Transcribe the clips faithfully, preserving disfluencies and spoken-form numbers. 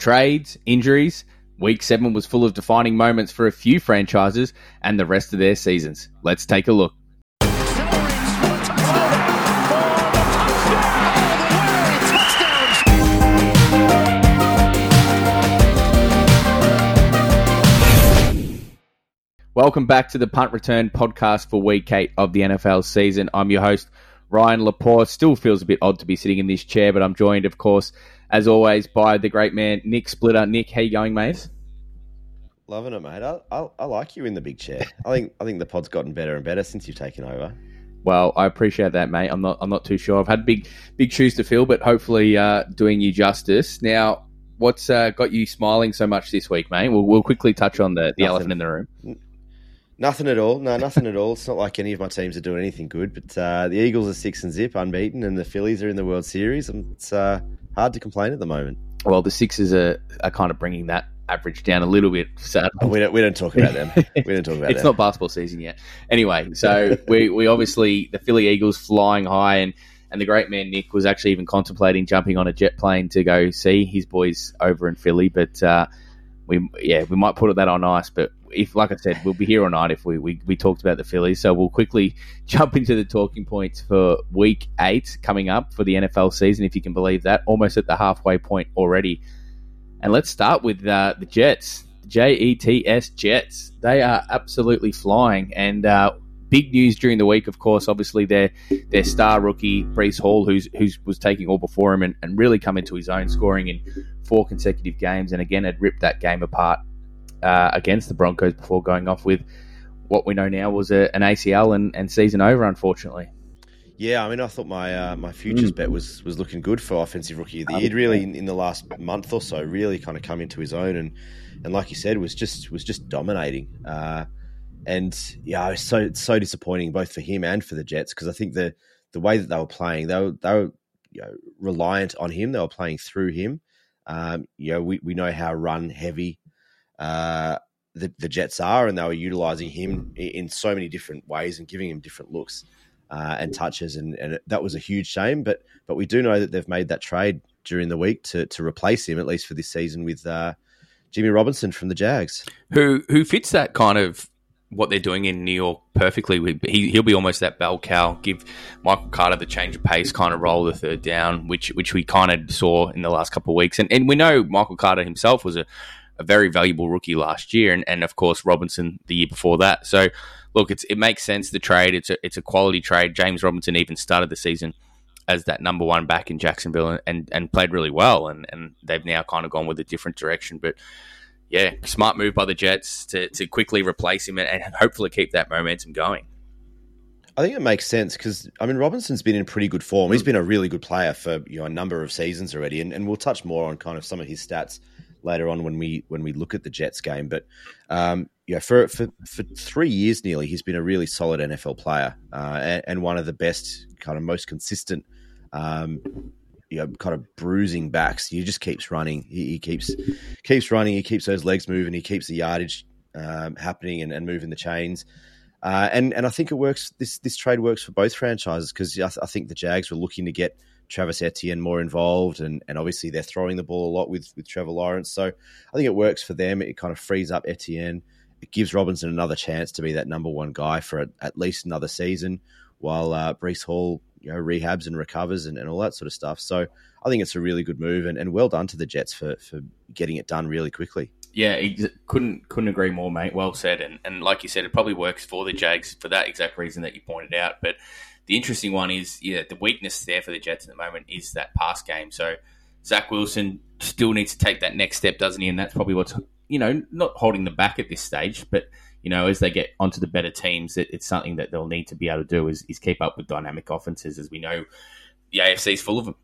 trades, injuries. Week seven was full of defining moments for a few franchises and the rest of their seasons. Let's take a look. Welcome back to the Punt Return podcast for week eight of the N F L season. I'm your host, Ryan Lepore. Still feels a bit odd to be sitting in this chair, but I'm joined, of course, as always, by the great man, Nick Splitter. Nick, how you going, mate? Loving it, mate. I, I, I like you in the big chair. I think I think the pod's gotten better and better since you've taken over. Well, I appreciate that, mate. I'm not I'm not too sure. I've had big big shoes to fill, but hopefully uh, doing you justice. Now, what's uh, got you smiling so much this week, mate? We'll, we'll quickly touch on the, the elephant in the room. Nothing at all. No, nothing at all. It's not like any of my teams are doing anything good, but uh, the Eagles are six and zip, unbeaten, and the Phillies are in the World Series, and it's uh, hard to complain at the moment. Well, the Sixers are, are kind of bringing that average down a little bit. Sadly. We don't, we don't talk about them. We don't talk about it's them. It's not basketball season yet. Anyway, so we, we obviously, the Philly Eagles flying high, and, and the great man Nick was actually even contemplating jumping on a jet plane to go see his boys over in Philly, but uh, we yeah, we might put that on ice, but if, like I said, we'll be here all night if we, we, we talked about the Phillies. So we'll quickly jump into the talking points for week eight coming up for the N F L season, if you can believe that. Almost at the halfway point already. And let's start with uh, the Jets, J E T S Jets. They are absolutely flying. And uh, big news during the week, of course, obviously their their star rookie, Breece Hall, who's who's was taking all before him and, and really come into his own, scoring in four consecutive games. And again, had ripped that game apart Uh, against the Broncos before going off with what we know now was a, an A C L and, and season over, unfortunately. Yeah, I mean, I thought my uh, my futures mm. bet was was looking good for offensive rookie of the year. He'd really, in, in the last month or so, really kind of come into his own, and and like you said, was just was just dominating. Uh, and yeah, it was so it's so disappointing both for him and for the Jets, because I think the the way that they were playing, they were they were you know, reliant on him. They were playing through him. Um, you know, we we know how run heavy Uh, the, the Jets are, and they were utilising him in so many different ways and giving him different looks uh, and touches, and, and that was a huge shame. But but we do know that they've made that trade during the week to to replace him, at least for this season, with uh, Jimmy Robinson from the Jags, who who fits that kind of what they're doing in New York perfectly. He, he'll be almost that bell cow, give Michael Carter the change of pace kind of role, the third down, which which we kind of saw in the last couple of weeks. And and we know Michael Carter himself was a a very valuable rookie last year, and, and of course Robinson the year before that. So look, it's it makes sense, the trade. It's a it's a quality trade. James Robinson even started the season as that number one back in Jacksonville and and played really well, and, and they've now kind of gone with a different direction. But yeah, smart move by the Jets to, to quickly replace him and, and hopefully keep that momentum going. I think it makes sense because, I mean, Robinson's been in pretty good form. He's been a really good player for you know a number of seasons already, and, and we'll touch more on kind of some of his stats later on when we when we look at the Jets game. But um, yeah, for, for for three years nearly, he's been a really solid N F L player uh, and, and one of the best, kind of most consistent, um, you know, kind of bruising backs. He just keeps running. He, he keeps keeps running. He keeps those legs moving. He keeps the yardage um, happening and, and moving the chains. Uh, and and I think it works. This this trade works for both franchises because I, th- I think the Jags were looking to get Travis Etienne more involved, and, and obviously they're throwing the ball a lot with, with Trevor Lawrence. So I think it works for them. It kind of frees up Etienne. It gives Robinson another chance to be that number one guy for a, at least another season while uh, Breece Hall you know, rehabs and recovers and, and all that sort of stuff. So I think it's a really good move, and, and well done to the Jets for, for getting it done really quickly. Yeah, ex- couldn't couldn't agree more, mate. Well said. And, and like you said, it probably works for the Jags for that exact reason that you pointed out. But the interesting one is, yeah, the weakness there for the Jets at the moment is that pass game. So Zach Wilson still needs to take that next step, doesn't he? And that's probably what's, you know, not holding them back at this stage, but, you know, as they get onto the better teams, it, it's something that they'll need to be able to do is, is keep up with dynamic offenses. As we know, the A F C is full of them.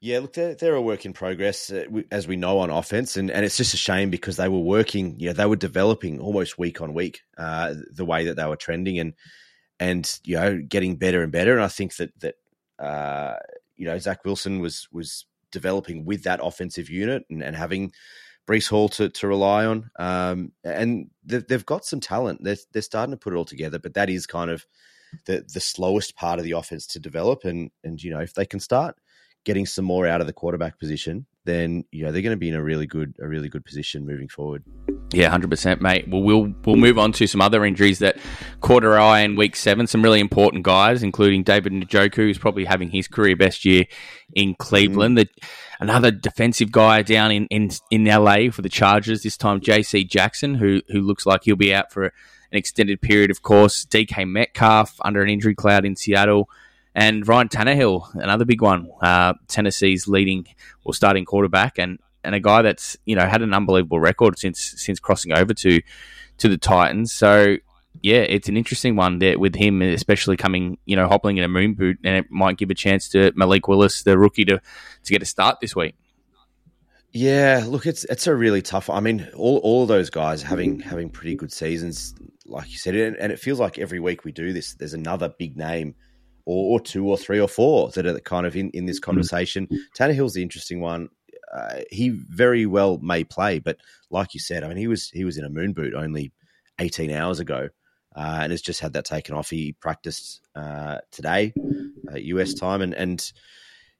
Yeah, look, they're, they're a work in progress, uh, we, as we know, on offense. And, and it's just a shame because they were working, you know, they were developing almost week on week uh, the way that they were trending. And, And, you know, getting better and better. And I think that, that uh, you know, Zach Wilson was was developing with that offensive unit and, and having Breece Hall to, to rely on. Um, and they've, they've got some talent. They're, they're starting to put it all together. But that is kind of the, the slowest part of the offense to develop. And, and, you know, if they can start getting some more out of the quarterback position, then you know they're going to be in a really good a really good position moving forward. Yeah, one hundred percent, mate. Well, we'll we'll move on to some other injuries that caught our eye in week seven. Some really important guys, including David Njoku, who's probably having his career best year in Cleveland. Mm-hmm. The, another defensive guy down in, in in L A for the Chargers, this time J C Jackson, who who looks like he'll be out for an extended period, of course. D K Metcalf under an injury cloud in Seattle. And Ryan Tannehill, another big one, uh, Tennessee's leading or starting quarterback, and, and a guy that's you know had an unbelievable record since since crossing over to to the Titans. So yeah, it's an interesting one there with him, especially coming you know hobbling in a moon boot, and it might give a chance to Malik Willis, the rookie, to to get a start this week. Yeah, look, it's it's a really tough. I mean, all all of those guys having having pretty good seasons, like you said, and, and it feels like every week we do this, there's another big name. Or two or three or four that are kind of in, in this conversation. Tannehill's the interesting one. Uh, he very well may play, but like you said, I mean, he was he was in a moon boot only eighteen hours ago uh, and has just had that taken off. He practiced uh, today, uh, U S time, and, and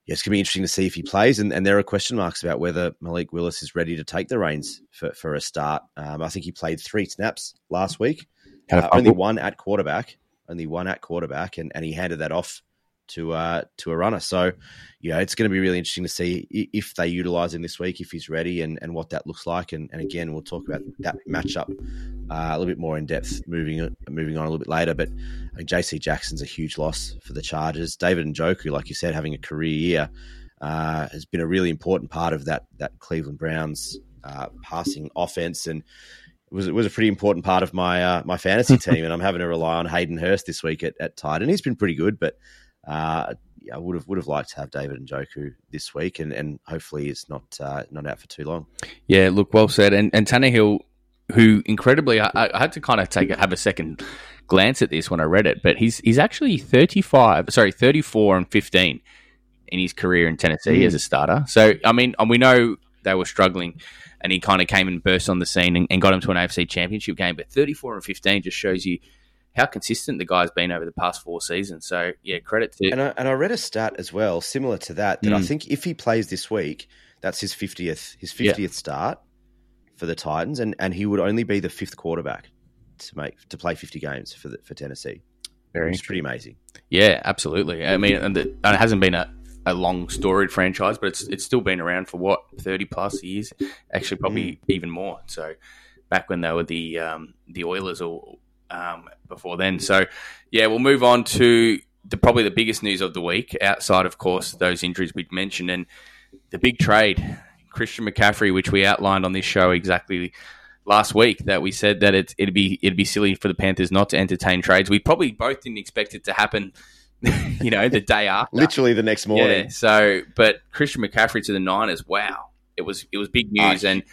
yeah, it's going to be interesting to see if he plays. And, and there are question marks about whether Malik Willis is ready to take the reins for, for a start. Um, I think he played three snaps last week, uh, only one at quarterback. Only one at quarterback, and, and he handed that off to uh, to a runner. So, you know, it's going to be really interesting to see if they utilise him this week, if he's ready, and, and what that looks like. And, and again, we'll talk about that matchup uh, a little bit more in depth moving moving on a little bit later. But I mean, J C Jackson's a huge loss for the Chargers. David Njoku, like you said, having a career year, uh, has been a really important part of that that Cleveland Browns uh, passing offense, and. It was, it was a pretty important part of my uh, my fantasy team, and I'm having to rely on Hayden Hurst this week at, at tight end. He's been pretty good, but uh, yeah, I would have would have liked to have David Njoku this week, and, and hopefully it's not uh, not out for too long. Yeah, look, well said. And, and Tannehill, who incredibly, I, I had to kind of take a, have a second glance at this when I read it, but he's he's actually thirty-five, sorry, thirty-four and fifteen in his career in Tennessee mm. as a starter. So I mean, and we know they were struggling. And he kind of came and burst on the scene and, and got him to an A F C Championship game. But thirty-four and fifteen just shows you how consistent the guy's been over the past four seasons. So, yeah, credit to... And I, and I read a stat as well, similar to that, that mm. I think if he plays this week, that's his fiftieth his fiftieth yeah. start for the Titans, and, and he would only be the fifth quarterback to make to play fifty games for the, for Tennessee. Very It's pretty amazing. Yeah, absolutely. I mean, and, the, and it hasn't been a... a long storied franchise, but it's it's still been around for what thirty plus years, actually probably mm. even more. So back when they were the um, the Oilers or um, before then. So yeah, we'll move on to the probably the biggest news of the week outside, of course, those injuries we mentioned and the big trade, Christian McCaffrey, which we outlined on this show exactly last week. That we said that it, it'd be it'd be silly for the Panthers not to entertain trades. We probably both didn't expect it to happen. you know, the day after. Literally the next morning. Yeah, so, but Christian McCaffrey to the Niners, wow. It was it was big news. And,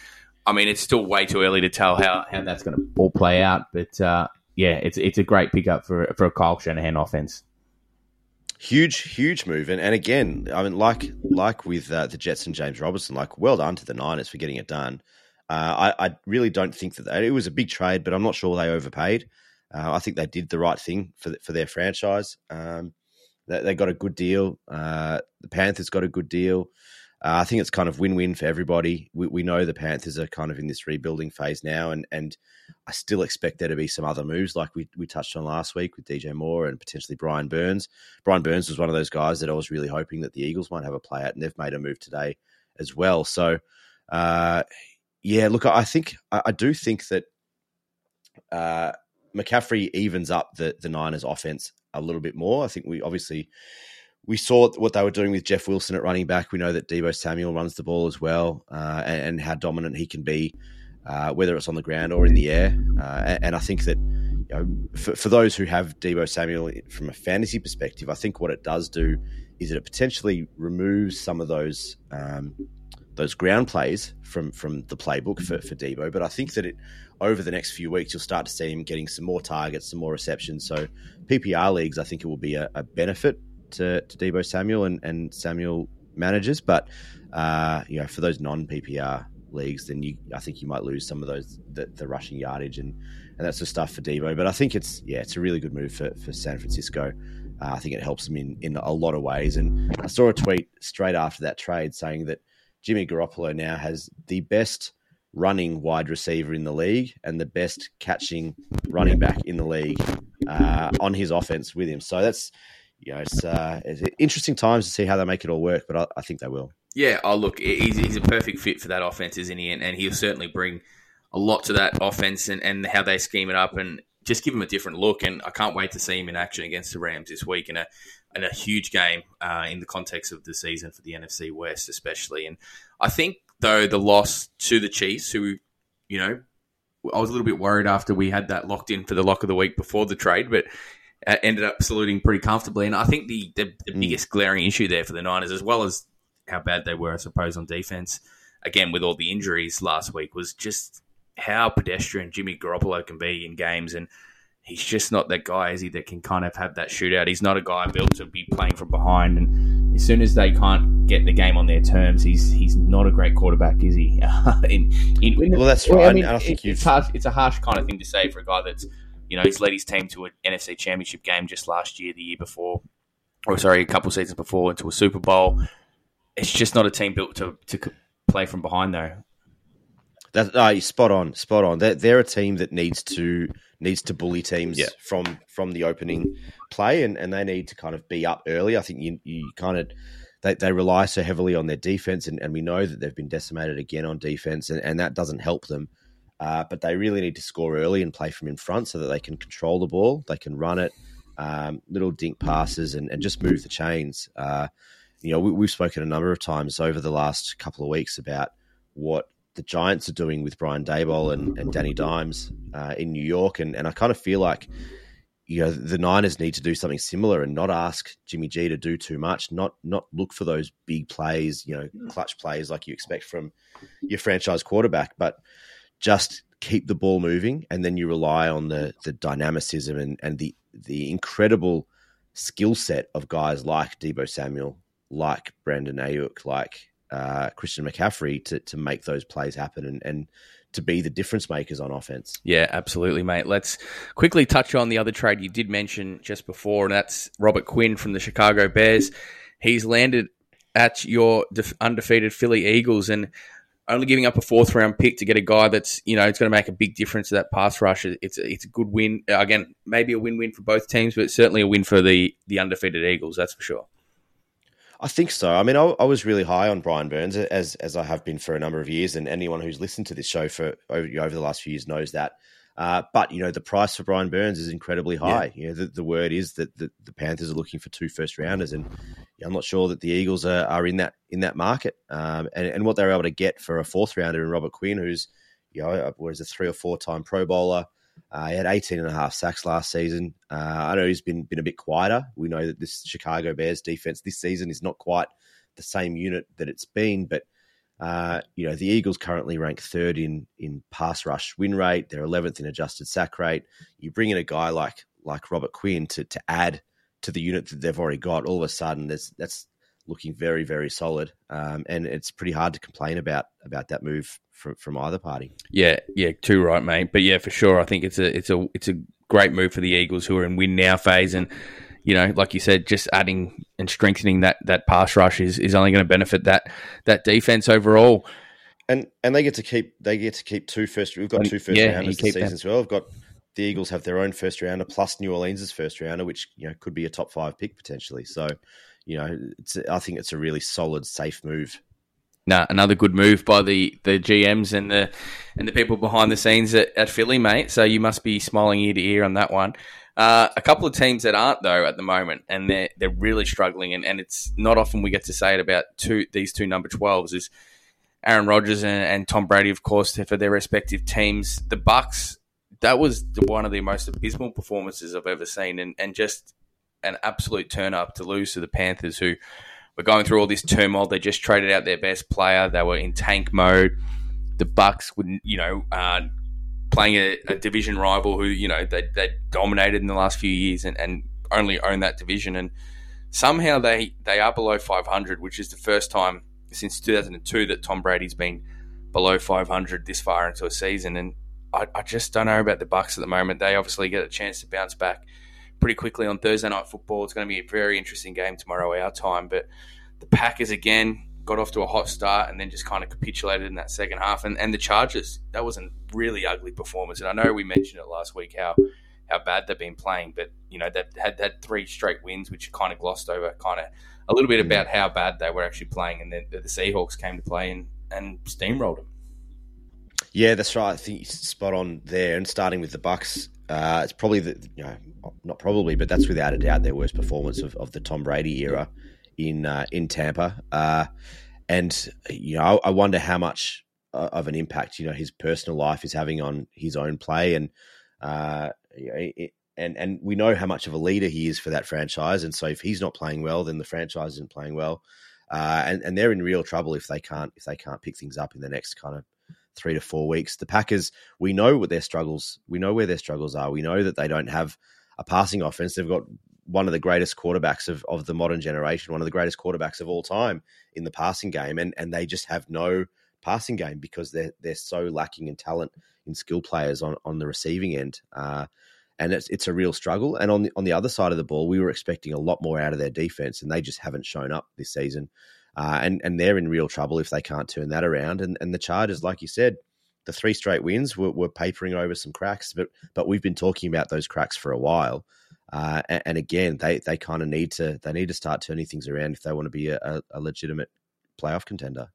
I mean, it's still way too early to tell how, how that's going to all play out. But, uh, yeah, it's it's a great pickup for for a Kyle Shanahan offense. Huge, huge move. And, and again, I mean, like like with uh, the Jets and James Robinson, like, well done to the Niners for getting it done. Uh, I, I really don't think that they, it was a big trade, but I'm not sure they overpaid. Uh, I think they did the right thing for the, for their franchise. Um, they, they got a good deal. Uh, the Panthers got a good deal. Uh, I think it's kind of win-win for everybody. We, we know the Panthers are kind of in this rebuilding phase now, and and I still expect there to be some other moves like we, we touched on last week with D J Moore and potentially Brian Burns. Brian Burns was one of those guys that I was really hoping that the Eagles might have a play at, and they've made a move today as well. So, uh, yeah, look, I think I, I do think that uh, – McCaffrey evens up the, the Niners offense a little bit more. I think we obviously we saw what they were doing with Jeff Wilson at running back. We know that Deebo Samuel runs the ball as well, uh, and, and how dominant he can be, uh, whether it's on the ground or in the air. Uh, and, and I think that you know, for, for those who have Deebo Samuel from a fantasy perspective, I think what it does do is that it potentially removes some of those um, those ground plays from, from the playbook for, for Deebo. But I think that it over the next few weeks, you'll start to see him getting some more targets, some more receptions. So P P R leagues, I think it will be a, a benefit to, to Deebo Samuel and, and Samuel managers. But, uh, you know, for those non-P P R leagues, then you, I think you might lose some of those, the, the rushing yardage and, and that sort of stuff for Deebo. But I think it's, yeah, it's a really good move for, for San Francisco. Uh, I think it helps them in, in a lot of ways. And I saw a tweet straight after that trade saying that Jimmy Garoppolo now has the best running wide receiver in the league and the best catching running back in the league uh, on his offense with him. So that's, you know, it's, uh, it's interesting times to see how they make it all work, but I, I think they will. Yeah, oh, look, he's, he's a perfect fit for that offense, isn't he? And, and he'll certainly bring a lot to that offense and, and how they scheme it up and just give him a different look. And I can't wait to see him in action against the Rams this week in a in a huge game uh, in the context of the season for the N F C West especially. And I think, though, the loss to the Chiefs, who, you know, I was a little bit worried after we had that locked in for the lock of the week before the trade, but uh, ended up saluting pretty comfortably. And I think the, the, the biggest glaring issue there for the Niners, as well as how bad they were, I suppose, on defense, again, with all the injuries last week, was just how pedestrian Jimmy Garoppolo can be in games. And he's just not that guy, is he, that can kind of have that shootout. He's not a guy built to be playing from behind. And as soon as they can't get the game on their terms, he's he's not a great quarterback, is he? in, in, well, that's right. I mean, I don't think it's, harsh, it's a harsh kind of thing to say for a guy that's, you know, he's led his team to an N F C Championship game just last year, the year before, or sorry, a couple of seasons before, into a Super Bowl. It's just not a team built to, to play from behind, though. That, uh, spot on, spot on. They're, they're a team that needs to needs to bully teams yeah. from from the opening play, and, and they need to kind of be up early. I think you, you kind of they, they rely so heavily on their defense, and, and we know that they've been decimated again on defense, and, and that doesn't help them. Uh, but they really need to score early and play from in front so that they can control the ball, they can run it, um, little dink passes, and, and just move the chains. Uh, you know, we, we've spoken a number of times over the last couple of weeks about what the Giants are doing with Brian Daboll and, and Danny Dimes uh, in New York. And, and I kind of feel like, you know, the Niners need to do something similar and not ask Jimmy G to do too much, not not look for those big plays, you know, clutch plays like you expect from your franchise quarterback, but just keep the ball moving. And then you rely on the the dynamicism and, and the, the incredible skill set of guys like Deebo Samuel, like Brandon Ayuk, like Uh, Christian McCaffrey to to make those plays happen and, and to be the difference makers on offense. Yeah, absolutely, mate. Let's quickly touch on the other trade you did mention just before, and that's Robert Quinn from the Chicago Bears. He's landed at your undefeated Philly Eagles and only giving up a fourth round pick to get a guy that's, you know, it's going to make a big difference to that pass rush. It's a, it's a good win. Again, maybe a win-win for both teams, but it's certainly a win for the, the undefeated Eagles, that's for sure. I think so. I mean, I, I was really high on Brian Burns, as as I have been for a number of years, and anyone who's listened to this show for over, over the last few years knows that. Uh, but, you know, the price for Brian Burns is incredibly high. Yeah. You know, the, the word is that the, the Panthers are looking for two first-rounders, and I'm not sure that the Eagles are, are in that in that market. Um, and, and what they were able to get for a fourth-rounder in Robert Quinn, who's, you know, was a three- or four-time Pro Bowler. Uh, he had eighteen and a half sacks last season. Uh, I know he's been been a bit quieter. We know that this Chicago Bears defense this season is not quite the same unit that it's been, but uh, you know, the Eagles currently rank third in in pass rush win rate. They're eleventh in adjusted sack rate. You bring in a guy like like Robert Quinn to to add to the unit that they've already got. All of a sudden, that's that's looking very, very solid, um, and it's pretty hard to complain about about that move from, from either party. Yeah, yeah, too right, mate. But yeah, for sure, I think it's a it's a it's a great move for the Eagles, who are in win now phase, and you know, like you said, just adding and strengthening that that pass rush is, is only going to benefit that that defense overall. And and they get to keep they get to keep two first. We've got two first yeah, rounders this season as well. We've got. The Eagles have their own first rounder plus New Orleans' first rounder, which, you know, could be a top five pick potentially. So, you know, it's, I think it's a really solid, safe move. Nah, another good move by the, the G Ms and the and the people behind the scenes at, at Philly, mate. So you must be smiling ear to ear on that one. Uh, a couple of teams that aren't though at the moment, and they're they're really struggling, and, and it's not often we get to say it about two these two number twelves is Aaron Rodgers and, and Tom Brady, of course, for their respective teams. The Bucks. That was one of the most abysmal performances I've ever seen, and, and just an absolute turn-up to lose to the Panthers, who were going through all this turmoil. They just traded out their best player. They were in tank mode. The Bucks wouldn't, you know, uh, playing a, a division rival who, you know, they, they dominated in the last few years and, and only owned that division. And somehow they, they are below five hundred, which is the first time since two thousand two that Tom Brady's been below five hundred this far into a season. And I, I just don't know about the Bucks at the moment. They obviously get a chance to bounce back pretty quickly on Thursday Night Football. It's going to be a very interesting game tomorrow, our time. But the Packers, again, got off to a hot start and then just kind of capitulated in that second half. And, and the Chargers, that was a really ugly performance. And I know we mentioned it last week how how bad they've been playing, but you know they've had had three straight wins, which kind of glossed over kind of a little bit about how bad they were actually playing. And then the Seahawks came to play and, and steamrolled them. Yeah, that's right. I think you're spot on there. And starting with the Bucs, uh, it's probably the you know not probably, but that's without a doubt their worst performance of, of the Tom Brady era in uh, in Tampa. Uh, and you know, I wonder how much of an impact you know his personal life is having on his own play, and uh, it, and and we know how much of a leader he is for that franchise. And so if he's not playing well, then the franchise isn't playing well, uh, and and they're in real trouble if they can't if they can't pick things up in the next kind of three to four weeks. The Packers, we know what their struggles, we know where their struggles are. We know that they don't have a passing offense. They've got one of the greatest quarterbacks of, of the modern generation, one of the greatest quarterbacks of all time in the passing game. And and they just have no passing game because they're, they're so lacking in talent in skill players on, on the receiving end. Uh, and it's it's a real struggle. And on the, on the other side of the ball, we were expecting a lot more out of their defense, and they just haven't shown up this season. Uh, and, and they're in real trouble if they can't turn that around. And and the Chargers, like you said, the three straight wins were, were papering over some cracks, but but we've been talking about those cracks for a while. Uh, and, and again, they, they kind of need to they need to start turning things around if they want to be a, a legitimate playoff contender.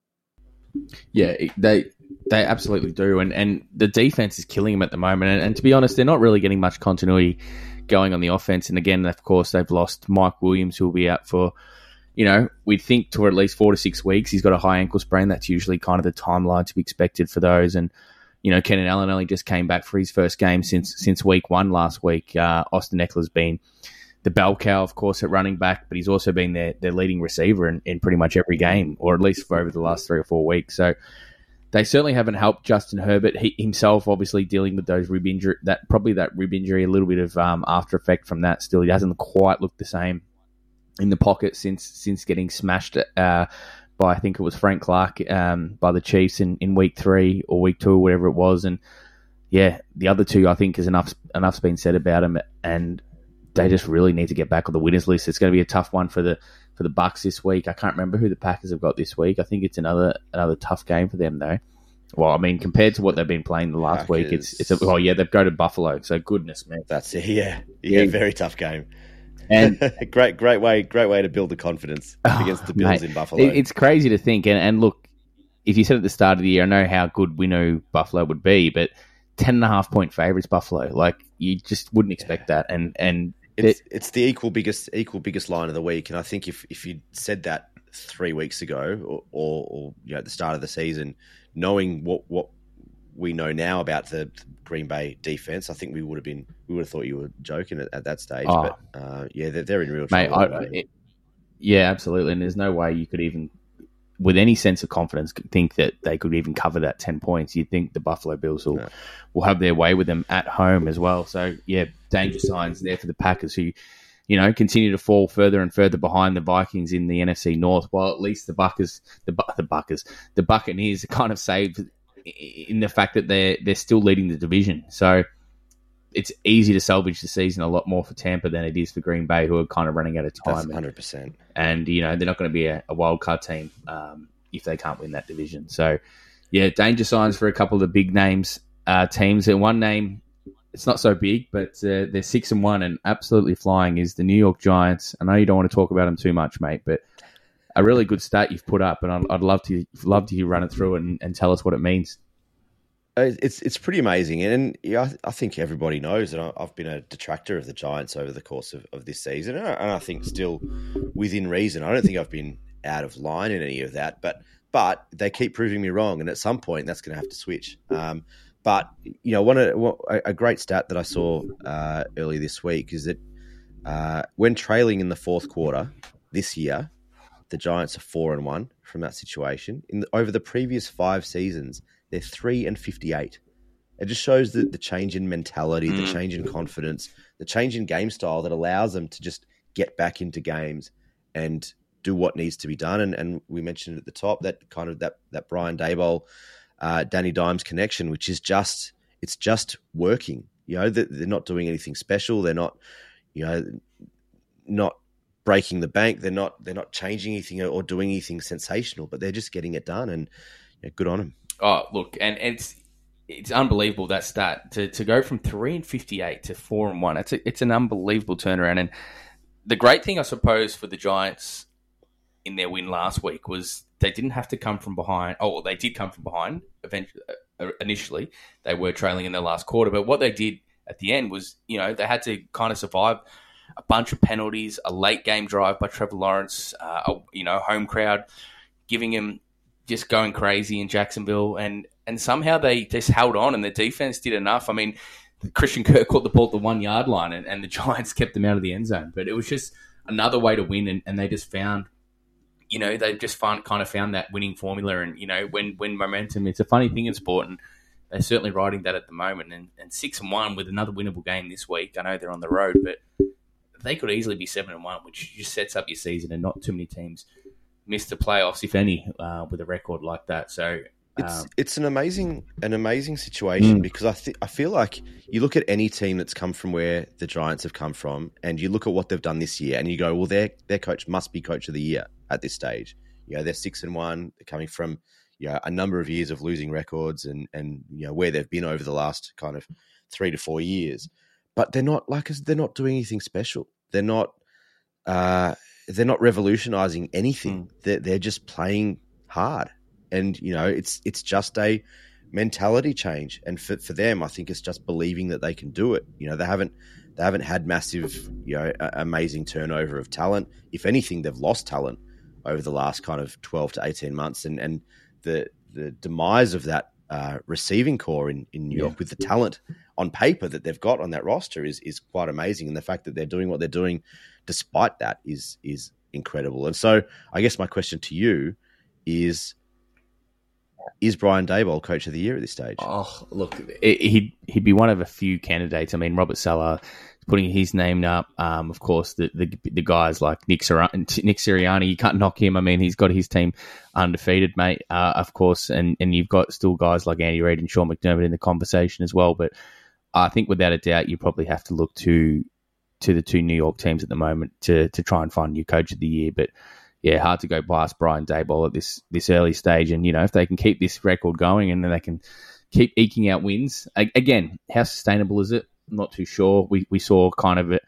Yeah, they they absolutely do. And, and the defense is killing them at the moment. And, and to be honest, they're not really getting much continuity going on the offense. And again, of course, they've lost Mike Williams, who will be out for, you know, we think to at least four to six weeks. He's got a high ankle sprain. That's usually kind of the timeline to be expected for those. And, you know, Keenan Allen only just came back for his first game since since week one last week. Uh, Austin Ekeler's been the bell cow, of course, at running back, but he's also been their, their leading receiver in, in pretty much every game, or at least for over the last three or four weeks. So they certainly haven't helped Justin Herbert. He himself obviously dealing with those rib injury, that probably that rib injury, a little bit of um, after effect from that still. He hasn't quite looked the same in the pocket since since getting smashed uh, by, I think it was Frank Clark, um, by the Chiefs in, in week three or week two or whatever it was. And yeah, the other two, I think, is enough, enough's been said about them, and they just really need to get back on the winners list. It's going to be a tough one for the for the Bucs this week. I can't remember who the Packers have got this week. I think it's another another tough game for them, though. Well, I mean, compared to what they've been playing the last Packers. week, it's it's a, well, yeah, they've go to Buffalo. So goodness me, that's it. Yeah, yeah, yeah. Very tough game. And great, great way, great way to build the confidence oh, against the Bills mate, in Buffalo. It's crazy to think. And, and look, if you said at the start of the year, I know how good we knew Buffalo would be, but ten and a half point favorites, Buffalo. Like you just wouldn't expect yeah. that. And and it's, it's the equal biggest equal biggest line of the week. And I think if if you said that three weeks ago, or, or, or you know at the start of the season, knowing what what. we know now about the Green Bay defense, I think we would have been, we would have thought you were joking at, at that stage. Oh, but uh, yeah, they're, they're in real trouble. Mate, I, it, yeah, absolutely. And there's no way you could even, with any sense of confidence, think that they could even cover that ten points. You'd think the Buffalo Bills will, no. will have their way with them at home as well. So yeah, danger signs there for the Packers, who, you know, continue to fall further and further behind the Vikings in the N F C North. While at least the Buckers, the the Buckers, the Buccaneers are kind of saved in the fact that they're, they're still leading the division. So it's easy to salvage the season a lot more for Tampa than it is for Green Bay, who are kind of running out of time. That's one hundred percent. And, and, you know, they're not going to be a, a wild card team um, if they can't win that division. So, yeah, danger signs for a couple of the big names uh, teams. And one name, it's not so big, but uh, they're six and one and absolutely flying is the New York Giants. I know you don't want to talk about them too much, mate, but a really good stat you've put up, and I'd, I'd love to love to hear run it through and, and tell us what it means. It's it's pretty amazing, and yeah, I think everybody knows that I've been a detractor of the Giants over the course of, of this season, and I, and I think still within reason. I don't think I've been out of line in any of that, but but they keep proving me wrong, and at some point that's going to have to switch. Um, but you know, one a, a great stat that I saw uh, early this week is that uh, when trailing in the fourth quarter this year, the Giants are four and one from that situation. In the, over the previous five seasons, they're three and fifty-eight. It just shows the, the change in mentality, the mm. change in confidence, the change in game style that allows them to just get back into games and do what needs to be done. And, and we mentioned at the top that kind of that that Brian Daboll, uh, Danny Dimes connection, which is just it's just working. You know, they're not doing anything special. They're not, you know, not. breaking the bank. They're not they're not changing anything or doing anything sensational, but they're just getting it done, and you know, good on them. Oh, look, and it's it's unbelievable, that stat to to go from three and fifty eight to four and one. It's a, it's an unbelievable turnaround. And the great thing, I suppose, for the Giants in their win last week was they didn't have to come from behind. Oh, well, they did come from behind eventually. Initially, they were trailing in their last quarter, but what they did at the end was, you know, they had to kind of survive a bunch of penalties, a late game drive by Trevor Lawrence, uh, a, you know, home crowd giving him just going crazy in Jacksonville, and and somehow they just held on, and the defense did enough. I mean, Christian Kirk caught the ball at the one yard line, and, and the Giants kept them out of the end zone, but it was just another way to win, and, and they just found. You know, they've just found, kind of found that winning formula. And, you know, when, when momentum, it's a funny thing in sport, and they're certainly riding that at the moment. And, and six and one with another winnable game this week. I know they're on the road, but they could easily be seven and one, which just sets up your season, and not too many teams miss the playoffs, if any, uh, with a record like that. So um, it's it's an amazing an amazing situation mm. because I th- I feel like you look at any team that's come from where the Giants have come from, and you look at what they've done this year, and you go, well, their their coach must be coach of the year. At this stage, you know, they're six and one, coming from, you know, a number of years of losing records, and and you know where they've been over the last kind of three to four years. But they're not like they're not doing anything special. They're not uh, they're not revolutionizing anything. Mm. They're, they're just playing hard, and you know it's it's just a mentality change. And for for them, I think it's just believing that they can do it. You know, they haven't. They haven't had massive, you know, amazing turnover of talent. If anything, they've lost talent over the last kind of twelve to eighteen months, and, and the the demise of that uh, receiving core in, in New York yeah. with the talent on paper that they've got on that roster is is quite amazing. And the fact that they're doing what they're doing despite that is is incredible. And so I guess my question to you is, is Brian Daboll coach of the year at this stage? Oh, look, he'd, he'd be one of a few candidates. I mean, Robert Sala putting his name up. Um, of course, the, the the guys like Nick Sirianni, Nick Sirianni, you can't knock him. I mean, he's got his team undefeated, mate, uh, of course. And, and you've got still guys like Andy Reid and Sean McDermott in the conversation as well. But I think without a doubt, you probably have to look to to the two New York teams at the moment to, to try and find new coach of the year. But yeah, hard to go past Brian Daboll at this this early stage. And, you know, if they can keep this record going, and then they can keep eking out wins. I, again, how sustainable is it? I'm not too sure. We we saw kind of it,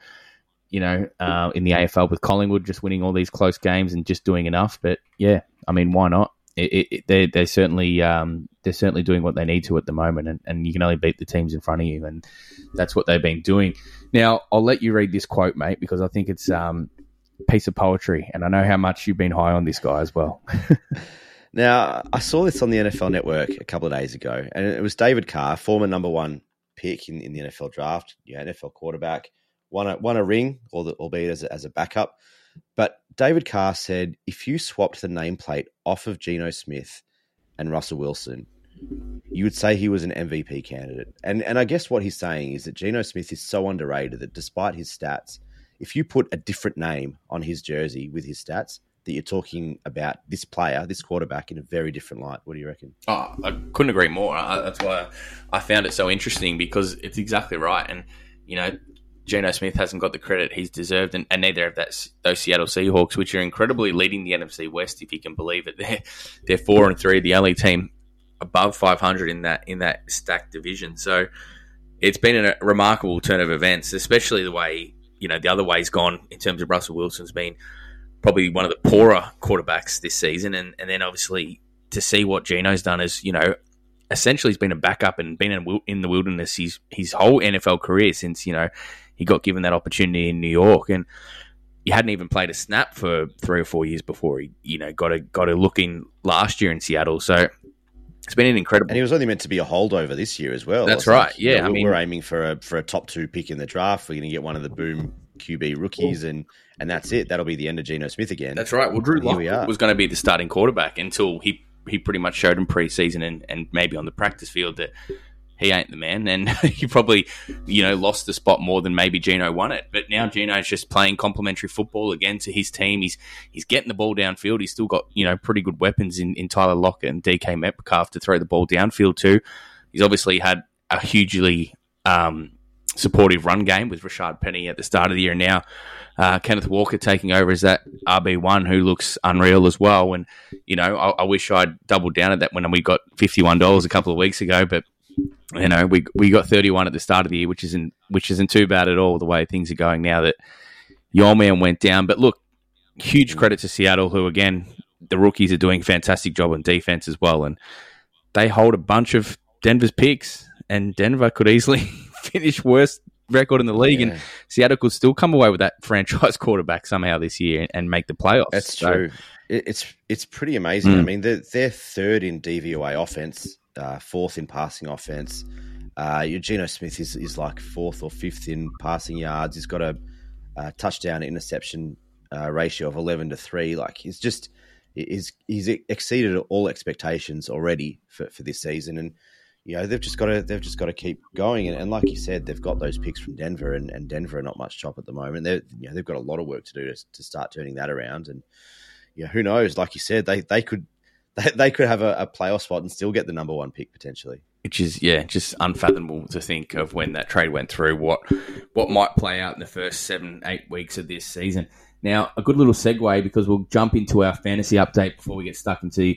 you know, uh, in the A F L with Collingwood just winning all these close games and just doing enough. But, yeah, I mean, why not? It, it, it, they're, they're, certainly, um, they're certainly doing what they need to at the moment, and, and you can only beat the teams in front of you, and that's what they've been doing. Now, I'll let you read this quote, mate, because I think it's... Um, piece of poetry, and I know how much you've been high on this guy as well. Now, I saw this on the N F L Network a couple of days ago, and it was David Carr, former number one pick in, in the N F L draft, yeah, N F L quarterback, won a, won a ring, albeit as a, as a backup. But David Carr said, if you swapped the nameplate off of Geno Smith and Russell Wilson, you would say he was an M V P candidate. And, and I guess what he's saying is that Geno Smith is so underrated that despite his stats, if you put a different name on his jersey with his stats, that you're talking about this player, this quarterback, in a very different light. What do you reckon? Oh, I couldn't agree more. I, that's why I found it so interesting, because it's exactly right. And, you know, Geno Smith hasn't got the credit he's deserved, and, and neither have that, those Seattle Seahawks, which are incredibly leading the N F C West, if you can believe it. They're, they're four and three, the only team above five hundred in that in that stacked division. So it's been a remarkable turn of events, especially the way... You know, the other way's gone in terms of Russell Wilson's been probably one of the poorer quarterbacks this season. And, and then obviously to see what Geno's done is, you know, essentially he's been a backup and been in, in the wilderness his, his whole N F L career since, you know, he got given that opportunity in New York. And he hadn't even played a snap for three or four years before he, you know, got a, got a look in last year in Seattle. So it's been an incredible... And he was only meant to be a holdover this year as well. That's right, like, yeah. You know, I mean, we're aiming for a for a top two pick in the draft. We're going to get one of the boom Q B rookies, and, and that's it. That'll be the end of Geno Smith again. That's right. Well, Drew Lock we was going to be the starting quarterback until he, he pretty much showed him preseason and, and maybe on the practice field that he ain't the man, and he probably, you know, lost the spot more than maybe Geno won it. But now Geno's just playing complimentary football again to his team. He's he's getting the ball downfield. He's still got, you know, pretty good weapons in, in Tyler Lockett and D K Metcalf to throw the ball downfield to. He's obviously had a hugely um, supportive run game with Rashad Penny at the start of the year. Now, uh, Kenneth Walker taking over as that R B one who looks unreal as well. And, you know, I, I wish I'd doubled down at that when we got fifty-one dollars a couple of weeks ago, but, you know, we we got thirty-one at the start of the year, which isn't, which isn't too bad at all the way things are going now that your man went down. But look, huge credit to Seattle, who, again, the rookies are doing a fantastic job on defense as well. And they hold a bunch of Denver's picks, and Denver could easily finish worst record in the league. Yeah. And Seattle could still come away with that franchise quarterback somehow this year and make the playoffs. That's so true. It's it's pretty amazing. Mm. I mean, they're, they're third in D V O A offense, uh, fourth in passing offense. Uh, Geno Smith is, is like fourth or fifth in passing yards. He's got a, a touchdown interception uh, ratio of eleven to three. Like, he's just... He's, he's exceeded all expectations already for, for this season, and you know they've just got to they've just got to keep going. And, and like you said, they've got those picks from Denver, and, and Denver are not much chop at the moment. They you know they've got a lot of work to do to, to start turning that around. And you know, who knows? Like you said, they they could they, they could have a, a playoff spot and still get the number one pick potentially. Which is yeah, just unfathomable to think of when that trade went through. What what might play out in the first seven eight weeks of this season. Now, a good little segue because we'll jump into our fantasy update before we get stuck into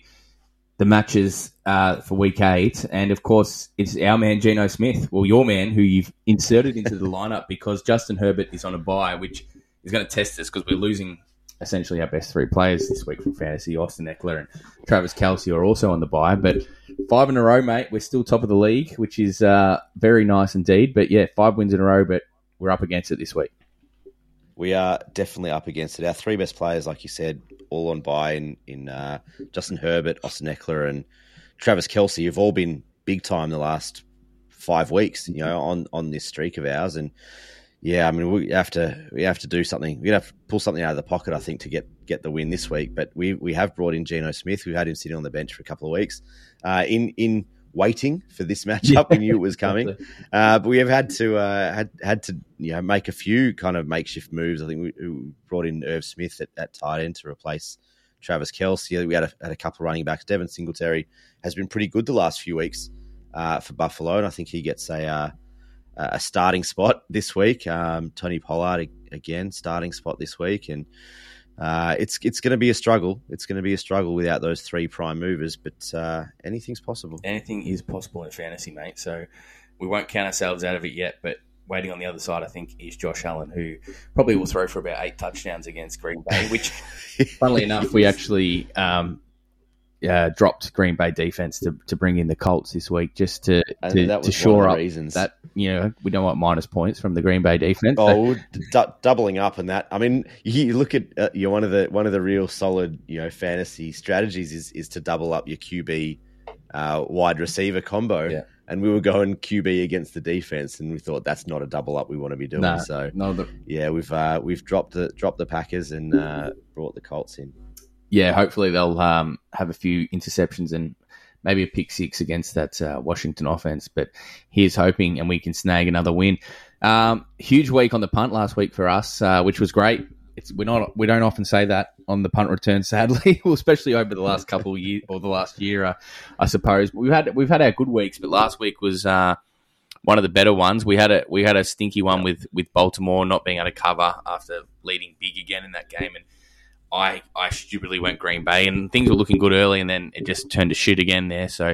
the matches uh, for week eight. And, of course, it's our man, Geno Smith. Well, your man, who you've inserted into the lineup because Justin Herbert is on a bye, which is going to test us because we're losing essentially our best three players this week from fantasy. Austin Ekeler and Travis Kelce are also on the bye. But five in a row, mate. We're still top of the league, which is uh, very nice indeed. But, yeah, five wins in a row, but we're up against it this week. We are definitely up against it. Our three best players, like you said, all on bye in, in uh, Justin Herbert, Austin Ekeler, and Travis Kelce. You've all been big time the last five weeks, you know, on, on this streak of ours. And yeah, I mean, we have to we have to do something. We have to pull something out of the pocket, I think, to get, get the win this week. But we we have brought in Geno Smith. We've had him sitting on the bench for a couple of weeks, uh, in in waiting for this matchup. We knew it was coming, uh, but we have had to uh, had had to you know make a few kind of makeshift moves. I think we, we brought in Irv Smith at, at tight end to replace Travis Kelce. We had a, had a couple of running backs. Devin Singletary has been pretty good the last few weeks uh, for Buffalo, and I think he gets a uh, a starting spot this week. Um, Tony Pollard again starting spot this week, and uh, it's it's going to be a struggle. It's going to be a struggle without those three prime movers, but uh, anything's possible. Anything is possible in fantasy, mate. So we won't count ourselves out of it yet, but waiting on the other side, I think, is Josh Allen, who probably will throw for about eight touchdowns against Green Bay, which, funnily enough, we actually um, uh, dropped Green Bay defense to, to bring in the Colts this week just to, to, that was to shore up reasons. That. You know, we don't want minus points from the Green Bay defense. Oh, so. d- doubling up on that. I mean, you look at uh, you know, one of the one of the real solid you know fantasy strategies is is to double up your Q B uh, wide receiver combo. Yeah. And we were going Q B against the defense, and we thought that's not a double up we want to be doing. No, so the- yeah, we've uh, we've dropped the dropped the Packers and uh, brought the Colts in. Yeah, hopefully they'll um, have a few interceptions and. Maybe a pick six against that uh, Washington offense, but here's hoping and we can snag another win. Um, huge week on the punt last week for us, uh, which was great. It's, we're not we don't often say that on the punt return, sadly, well, especially over the last couple of years or the last year, uh, I suppose. We've had we've had our good weeks, but last week was uh, one of the better ones. We had a we had a stinky one with with Baltimore not being able to cover after leading big again in that game, and. I, I stupidly went Green Bay, and things were looking good early, and then it just turned to shit again there. So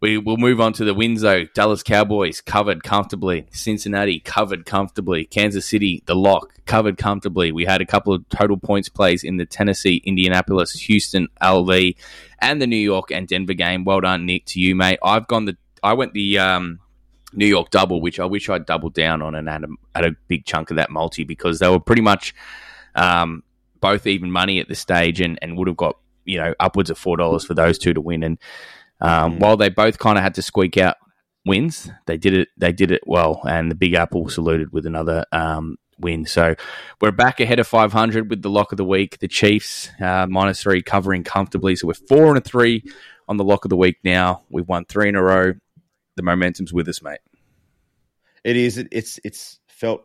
we will move on to the wins, though. Dallas Cowboys covered comfortably. Cincinnati covered comfortably. Kansas City, the lock, covered comfortably. We had a couple of total points plays in the Tennessee, Indianapolis, Houston, L V, and the New York and Denver game. Well done, Nick, to you, mate. I've gone the I went the um, New York double, which I wish I'd doubled down on and had a, had a big chunk of that multi because they were pretty much. Um, both even money at this stage and, and would have got, you know, upwards of four dollars for those two to win. And um, mm. while they both kind of had to squeak out wins, they did it They did it well. And the Big Apple saluted with another um, win. So we're back ahead of five hundred with the lock of the week. The Chiefs, uh, minus three, covering comfortably. So we're four and three on the lock of the week now. We've won three in a row. The momentum's with us, mate. It is. It, it's It's felt...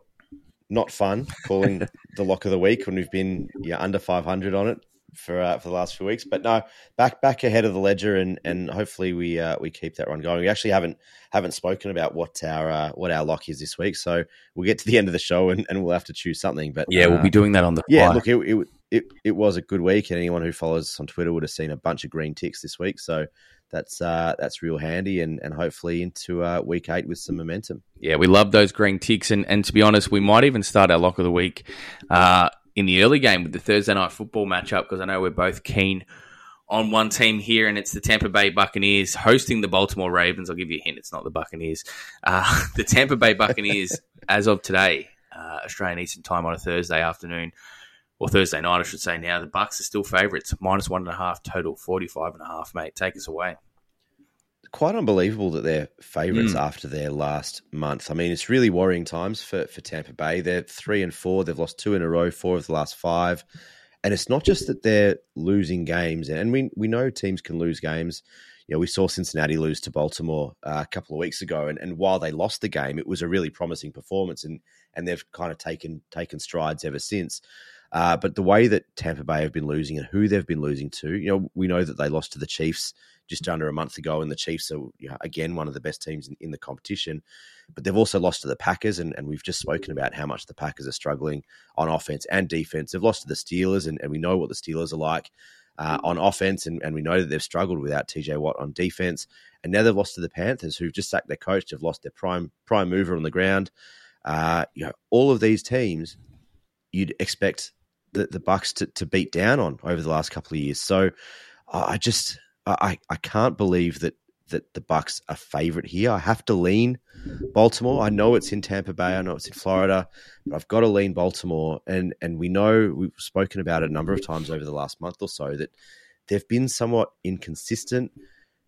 Not fun calling the lock of the week when we've been yeah under five hundred on it for uh, for the last few weeks. But no, back back ahead of the ledger, and and hopefully we uh, we keep that run going. We actually haven't haven't spoken about what our uh, what our lock is this week, so we'll get to the end of the show and, and we'll have to choose something. But yeah, uh, we'll be doing that on the yeah. Fly. Look, it, it it it was a good week, and anyone who follows us on Twitter would have seen a bunch of green ticks this week. So. That's uh, that's real handy, and, and hopefully into uh, week eight with some momentum. Yeah, we love those green ticks, and, and to be honest, we might even start our lock of the week uh, in the early game with the Thursday night football matchup, because I know we're both keen on one team here, and it's the Tampa Bay Buccaneers hosting the Baltimore Ravens. I'll give you a hint, it's not the Buccaneers. Uh, the Tampa Bay Buccaneers, as of today, uh, Australian Eastern Time on a Thursday afternoon, or Thursday night, I should say now, the Bucs are still favourites. Minus one and a half total, forty-five and a half, mate. Take us away. Quite unbelievable that they're favourites mm. after their last month. I mean, it's really worrying times for, for Tampa Bay. They're three and four. They've lost two in a row, four of the last five. And it's not just that they're losing games. And we, we know teams can lose games. You know, we saw Cincinnati lose to Baltimore uh, a couple of weeks ago, and, and while they lost the game, it was a really promising performance, and and they've kind of taken taken strides ever since. Uh, but the way that Tampa Bay have been losing and who they've been losing to, you know, we know that they lost to the Chiefs just under a month ago, and the Chiefs are, you know, again, one of the best teams in, in the competition. But they've also lost to the Packers, and, and we've just spoken about how much the Packers are struggling on offense and defense. They've lost to the Steelers, and, and we know what the Steelers are like uh, on offense, and, and we know that they've struggled without T J Watt on defense. And now they've lost to the Panthers, who've just sacked their coach, they've lost their prime prime mover on the ground. Uh, you know, all of these teams you'd expect the, the Bucs to, to beat down on over the last couple of years. So I just, I, I can't believe that, that the Bucs are favourite here. I have to lean Baltimore. I know it's in Tampa Bay. I know it's in Florida, but I've got to lean Baltimore. And, and we know we've spoken about it a number of times over the last month or so that they've been somewhat inconsistent,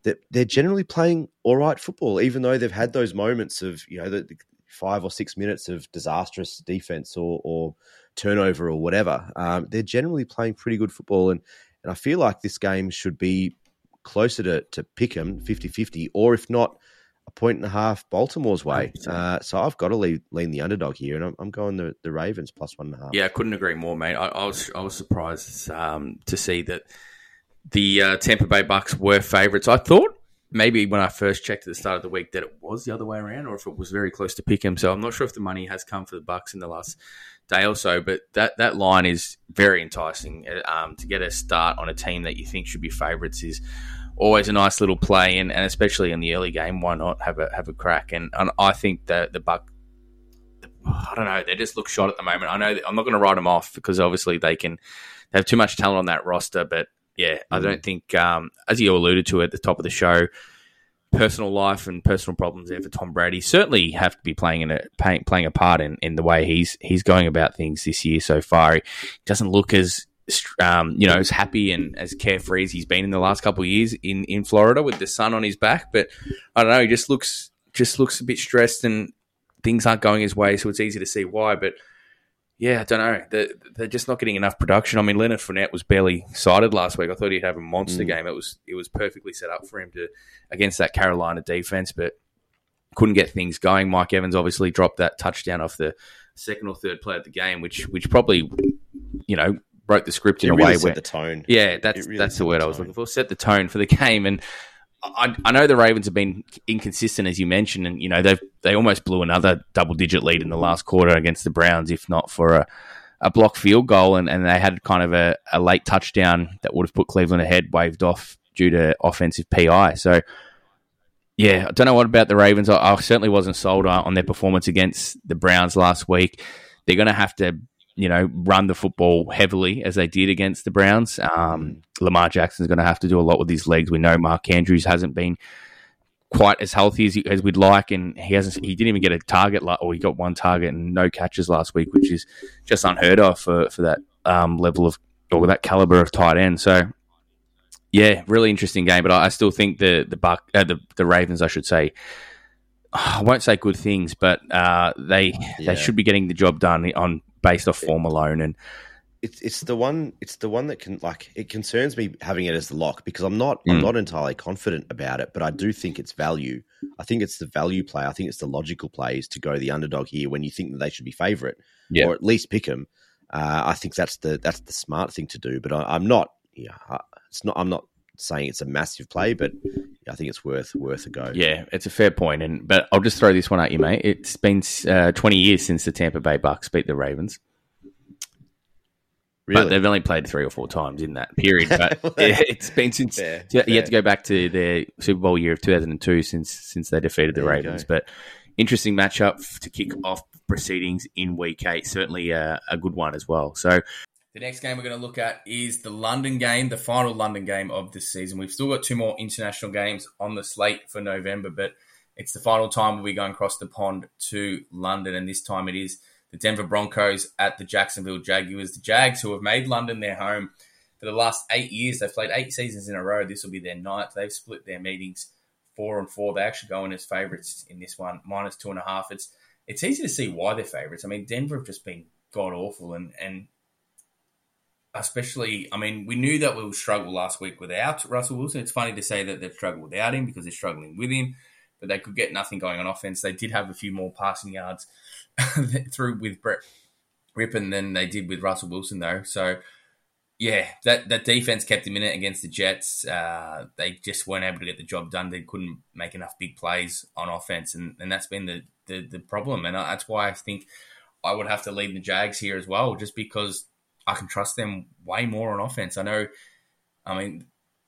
that they're generally playing all right football, even though they've had those moments of, you know, the, the five or six minutes of disastrous defense or, or turnover or whatever. Um, they're generally playing pretty good football. And, and I feel like this game should be closer to, to pick'em fifty-fifty, or if not a point and a half Baltimore's way. Uh, so I've got to lean, lean the underdog here, and I'm, I'm going the, the Ravens plus one and a half. Yeah. I couldn't agree more, mate. I, I was, I was surprised um, to see that the uh, Tampa Bay Bucks were favorites. I thought, maybe when I first checked at the start of the week that it was the other way around, or if it was very close to pick him. So I'm not sure if the money has come for the Bucks in the last day or so, but that, that line is very enticing. Um, to get a start on a team that you think should be favourites is always a nice little play, and, and especially in the early game, why not have a have a crack? And, and I think that the Bucks, I don't know, they just look shot at the moment. I know that I'm not going to write them off because obviously they can they have too much talent on that roster, but yeah, I don't think, um, as you alluded to at the top of the show, personal life and personal problems there for Tom Brady certainly have to be playing in a pay, playing a part in, in the way he's he's going about things this year so far. He doesn't look as um, you know as happy and as carefree as he's been in the last couple of years in, in Florida with the sun on his back. But I don't know, he just looks just looks a bit stressed, and things aren't going his way, so it's easy to see why. But yeah, I don't know. They're, they're just not getting enough production. I mean, Leonard Fournette was barely sighted last week. I thought he'd have a monster mm. game. It was it was perfectly set up for him to against that Carolina defense, but couldn't get things going. Mike Evans obviously dropped that touchdown off the second or third play of the game, which which probably you know wrote the script in it a really way set where the tone. Yeah, that's really that's the word the I was looking for. Set the tone for the game. And I, I know the Ravens have been inconsistent, as you mentioned, and you know they they almost blew another double-digit lead in the last quarter against the Browns, if not for a, a block field goal, and, and they had kind of a, a late touchdown that would have put Cleveland ahead, waved off due to offensive P I. So, yeah, I don't know what about the Ravens. I, I certainly wasn't sold on their performance against the Browns last week. They're going to have to, you know, run the football heavily as they did against the Browns. Um, Lamar Jackson's going to have to do a lot with his legs. We know Mark Andrews hasn't been quite as healthy as, he, as we'd like, and he hasn't. He didn't even get a target, or he got one target and no catches last week, which is just unheard of for for that um, level of or that caliber of tight end. So, yeah, really interesting game. But I, I still think the the Buc- uh, the the Ravens, I should say. I won't say good things, but uh, they yeah. they should be getting the job done on based off form alone. And it's it's the one it's the one that can like it concerns me having it as the lock because I'm not mm. I'm not entirely confident about it, but I do think it's value. I think it's the value play. I think it's the logical play is to go the underdog here when you think that they should be favourite yeah. or at least pick them. Uh, I think that's the that's the smart thing to do. But I, I'm not. Yeah, it's not. I'm not saying it's a massive play, but I think it's worth worth a go. Yeah, it's a fair point. And but I'll just throw this one at you, mate. It's been uh, twenty years since the Tampa Bay Bucks beat the Ravens. Really? But they've only played three or four times in that period. But yeah, it's been since fair, you fair. Have to go back to their Super Bowl year of two thousand two since since they defeated the there Ravens. But interesting matchup to kick off proceedings in week eight. Certainly a, a good one as well. So the next game we're going to look at is the London game, the final London game of this season. We've still got two more international games on the slate for November, but it's the final time we'll be going across the pond to London, and this time it is the Denver Broncos at the Jacksonville Jaguars. The Jags, who have made London their home for the last eight years. They've played eight seasons in a row. This will be their ninth. They've split their meetings four and four. They actually go in as favourites in this one, minus two and a half. It's it's easy to see why they're favourites. I mean, Denver have just been god-awful. And, and especially, I mean, we knew that we would struggle last week without Russell Wilson. It's funny to say that they've struggled without him because they're struggling with him. But they could get nothing going on offense. They did have a few more passing yards through with Brett Rippon than they did with Russell Wilson, though. So, yeah, that, that defense kept him in it against the Jets. Uh, they just weren't able to get the job done. They couldn't make enough big plays on offense, and, and that's been the, the, the problem. And I, that's why I think I would have to lead the Jags here as well, just because I can trust them way more on offense. I know, I mean...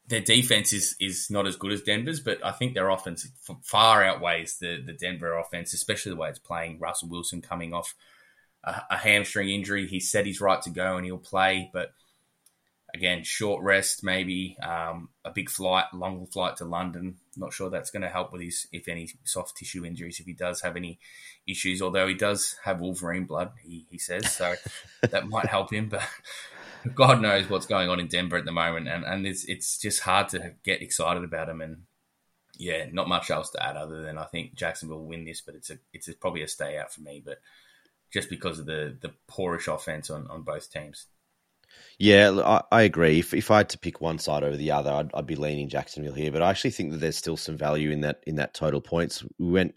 Their defense is, is not as good as Denver's, but I think their offense far outweighs the, the Denver offense, especially the way it's playing. Russell Wilson coming off a, a hamstring injury. He said he's right to go and he'll play, but again, short rest maybe, um, a big flight, long flight to London. Not sure that's going to help with his, if any, soft tissue injuries, if he does have any issues, although he does have Wolverine blood, he, he says, so that might help him, but... God knows what's going on in Denver at the moment, and, and it's it's just hard to get excited about them. And yeah, not much else to add other than I think Jacksonville will win this, but it's a it's a, probably a stay out for me, but just because of the, the poorish offense on, on both teams. Yeah, I, I agree. If, if I had to pick one side over the other, I'd, I'd be leaning Jacksonville here, but I actually think that there's still some value in that in that total points. We went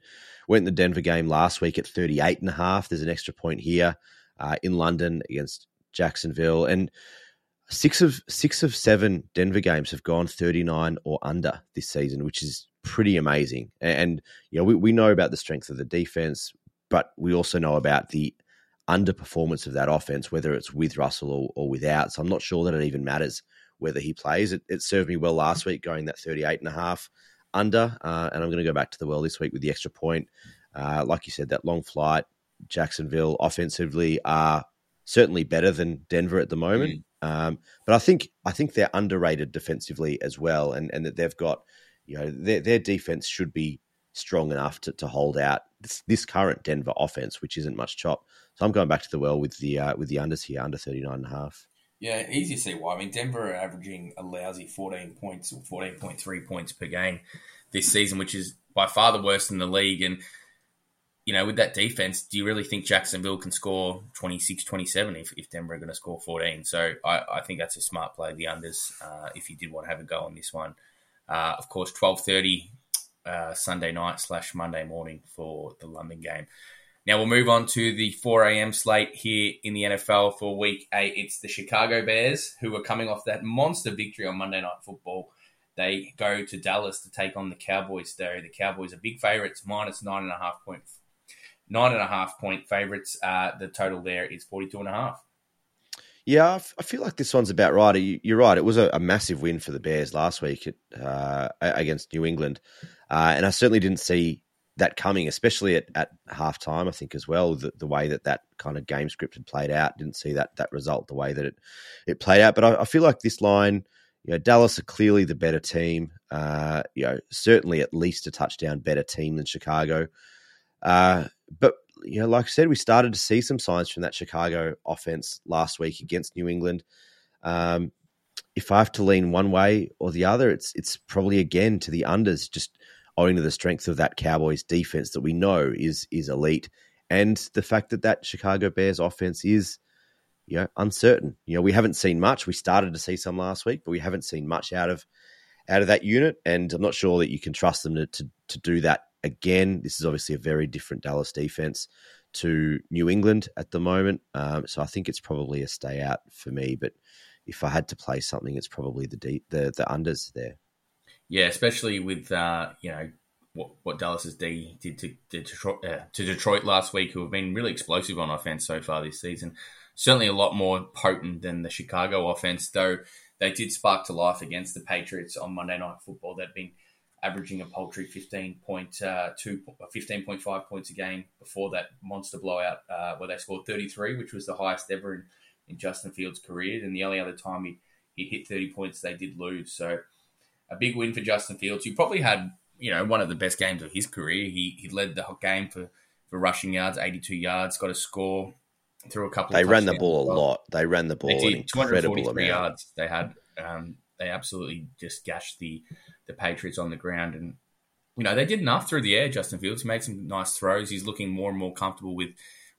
went in the Denver game last week at thirty-eight and a half. There's an extra point here uh, in London against Jacksonville, and six of six of seven Denver games have gone thirty-nine or under this season, which is pretty amazing. And you know, we, we know about the strength of the defense, but we also know about the underperformance of that offense, whether it's with Russell or, or without. So I'm not sure that it even matters whether he plays. It, it served me well last week going that thirty-eight and a half under, uh, and I'm going to go back to the well this week with the extra point. Uh, like you said, that long flight. Jacksonville offensively are certainly better than Denver at the moment, mm. um, but I think I think they're underrated defensively as well, and, and that they've got, you know, their their defense should be strong enough to, to hold out this, this current Denver offense, which isn't much chop. So I'm going back to the well with the uh, with the unders here, under thirty-nine and a half. Yeah, easy to see why. I mean, Denver are averaging a lousy fourteen points or fourteen point three points per game this season, which is by far the worst in the league, and. You know, with that defense, do you really think Jacksonville can score twenty-six, twenty-seven if, if Denver are going to score fourteen? So I, I think that's a smart play, the unders, uh, if you did want to have a go on this one. Uh, of course, twelve thirty uh, Sunday night slash Monday morning for the London game. Now we'll move on to the four a.m. slate here in the N F L for week eight. It's the Chicago Bears, who are coming off that monster victory on Monday Night Football. They go to Dallas to take on the Cowboys, though. The Cowboys are big favourites, minus nine and a half points. Nine and a half point favourites. Uh, the total there is forty-two and a half. Yeah, I feel like this one's about right. You're right. It was a, a massive win for the Bears last week at, uh, against New England. Uh, and I certainly didn't see that coming, especially at, at halftime, I think, as well, the, the way that that kind of game script had played out. Didn't see that that result, the way that it, it played out. But I, I feel like this line, you know, Dallas are clearly the better team. Uh, you know, certainly at least a touchdown better team than Chicago. Uh, but, you know, like I said, we started to see some signs from that Chicago offense last week against New England. Um, if I have to lean one way or the other, it's it's probably again to the unders, just owing to the strength of that Cowboys defense that we know is is elite, and the fact that that Chicago Bears offense is, you know, uncertain. You know, we haven't seen much. We started to see some last week, but we haven't seen much out of out of that unit, and I'm not sure that you can trust them to to, to do that. Again, this is obviously a very different Dallas defense to New England at the moment. Um, so I think it's probably a stay out for me. But if I had to play something, it's probably the de- the, the unders there. Yeah, especially with, uh, you know, what, what Dallas's D did to, did Detroit, uh, to Detroit last week, who have been really explosive on offense so far this season. Certainly a lot more potent than the Chicago offense, though they did spark to life against the Patriots on Monday Night Football. They'd been averaging a paltry fifteen point two, fifteen point five points a game before that monster blowout uh, where they scored thirty-three, which was the highest ever in, in Justin Fields' career. And the only other time he, he hit thirty points, they did lose. So a big win for Justin Fields. He probably had, you know, one of the best games of his career. He he led the game for, for rushing yards, eighty-two yards, got a score through a couple. They ran the ball a lot. They ran the ball an incredible amount. two hundred forty-three yards they had. Um, they absolutely just gashed the, the Patriots on the ground. And, you know, they did enough through the air, Justin Fields. He made some nice throws. He's looking more and more comfortable with,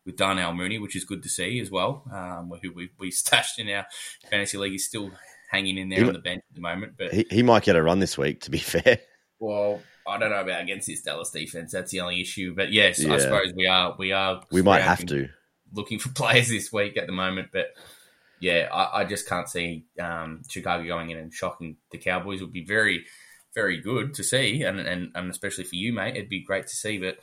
with Darnell Mooney, which is good to see as well, um, who we, we stashed in our fantasy league. He's still hanging in there he, on the bench at the moment. But he, he might get a run this week, to be fair. Well, I don't know about against this Dallas defense. That's the only issue. But, yes, yeah. I suppose we are. We are. We might have to. Looking for players this week at the moment. But, yeah, I, I just can't see um, Chicago going in and shocking the Cowboys. Would be very, very good to see, and, and, and especially for you, mate. It'd be great to see, but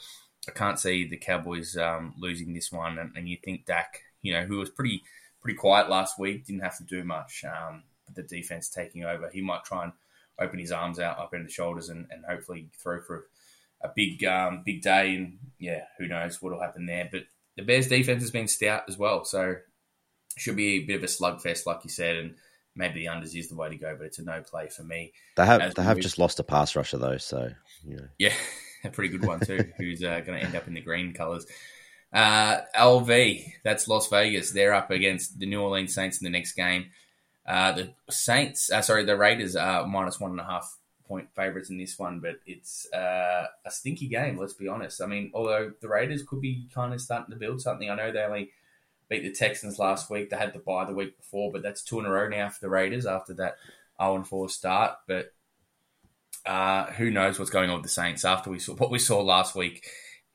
I can't see the Cowboys um, losing this one. And, and you think Dak, you know, who was pretty pretty quiet last week, didn't have to do much. Um, but the defense taking over, he might try and open his arms out, open the shoulders, and, and hopefully throw for a big, um, big day. And, yeah, who knows what will happen there. But the Bears' defense has been stout as well, so should be a bit of a slugfest, like you said, and maybe the unders is the way to go, but it's a no play for me. They have as they have just lost a pass rusher, though, so... You know. Yeah, a pretty good one, too, who's uh, going to end up in the green colours. Uh, L V, that's Las Vegas. They're up against the New Orleans Saints in the next game. Uh, the Saints, uh, sorry, the Raiders are minus one and a half point favourites in this one, but it's uh, a stinky game, let's be honest. I mean, although the Raiders could be kind of starting to build something. I know they only beat the Texans last week. They had the bye the week before, but that's two in a row now for the Raiders after that oh and four start. But uh, who knows what's going on with the Saints after we saw what we saw last week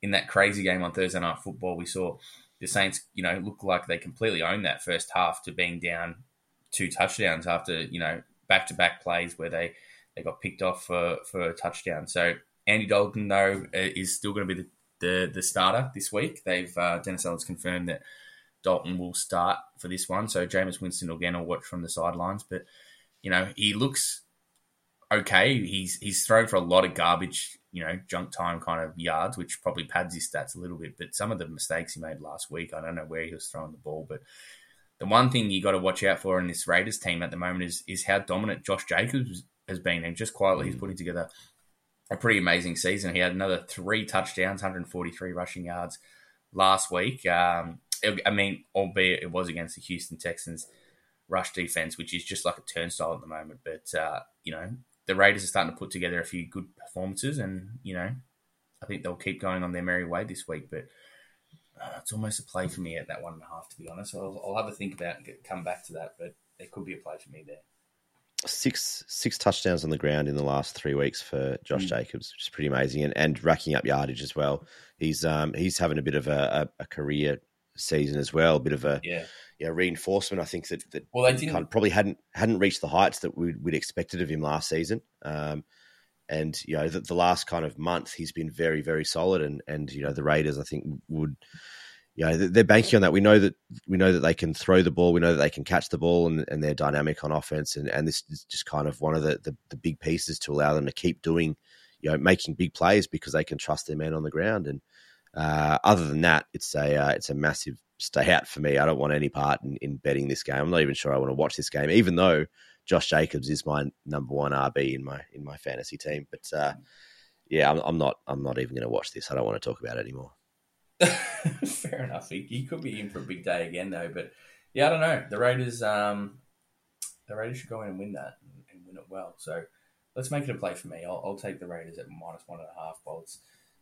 in that crazy game on Thursday Night Football. We saw the Saints, you know, look like they completely owned that first half to being down two touchdowns after, you know, back-to-back plays where they They got picked off for, for a touchdown. So Andy Dalton, though, is still going to be the, the, the starter this week. They've uh, Dennis Allen's confirmed that Dalton will start for this one. So Jameis Winston again will watch from the sidelines. But, you know, he looks okay. He's he's thrown for a lot of garbage, you know, junk time kind of yards, which probably pads his stats a little bit. But some of the mistakes he made last week, I don't know where he was throwing the ball, but the one thing you got to watch out for in this Raiders team at the moment is is how dominant Josh Jacobs is. Has been, and just quietly he's putting together a pretty amazing season. He had another three touchdowns, one hundred forty-three rushing yards last week. Um, it, I mean, albeit it was against the Houston Texans rush defense, which is just like a turnstile at the moment. But, uh, you know, the Raiders are starting to put together a few good performances, and, you know, I think they'll keep going on their merry way this week. But uh, it's almost a play for me at that one and a half, to be honest. I'll, I'll have a think about it and come back to that, but it could be a play for me there. Six six touchdowns on the ground in the last three weeks for Josh mm. Jacobs, which is pretty amazing, and, and racking up yardage as well. He's um he's having a bit of a, a, a career season as well, a bit of a yeah, yeah reinforcement. I think that that well, they didn't... probably hadn't hadn't reached the heights that we'd, we'd expected of him last season. Um, and you know the, the last kind of month he's been very very solid, and and you know the Raiders I think would. Yeah, you know, they're banking on that. We know that we know that they can throw the ball. We know that they can catch the ball, and, and they're dynamic on offense. And, and this is just kind of one of the, the, the big pieces to allow them to keep doing, you know, making big plays because they can trust their men on the ground. And uh, other than that, it's a uh, it's a massive stay out for me. I don't want any part in, in betting this game. I'm not even sure I want to watch this game, even though Josh Jacobs is my number one R B in my in my fantasy team. But uh, yeah, I'm, I'm not I'm not even going to watch this. I don't want to talk about it anymore. Fair enough. He, he could be in for a big day again, though. But yeah, I don't know. The Raiders, um, the Raiders should go in and win that and, and win it well. So let's make it a play for me. I'll, I'll take the Raiders at minus one and a half. Well, it's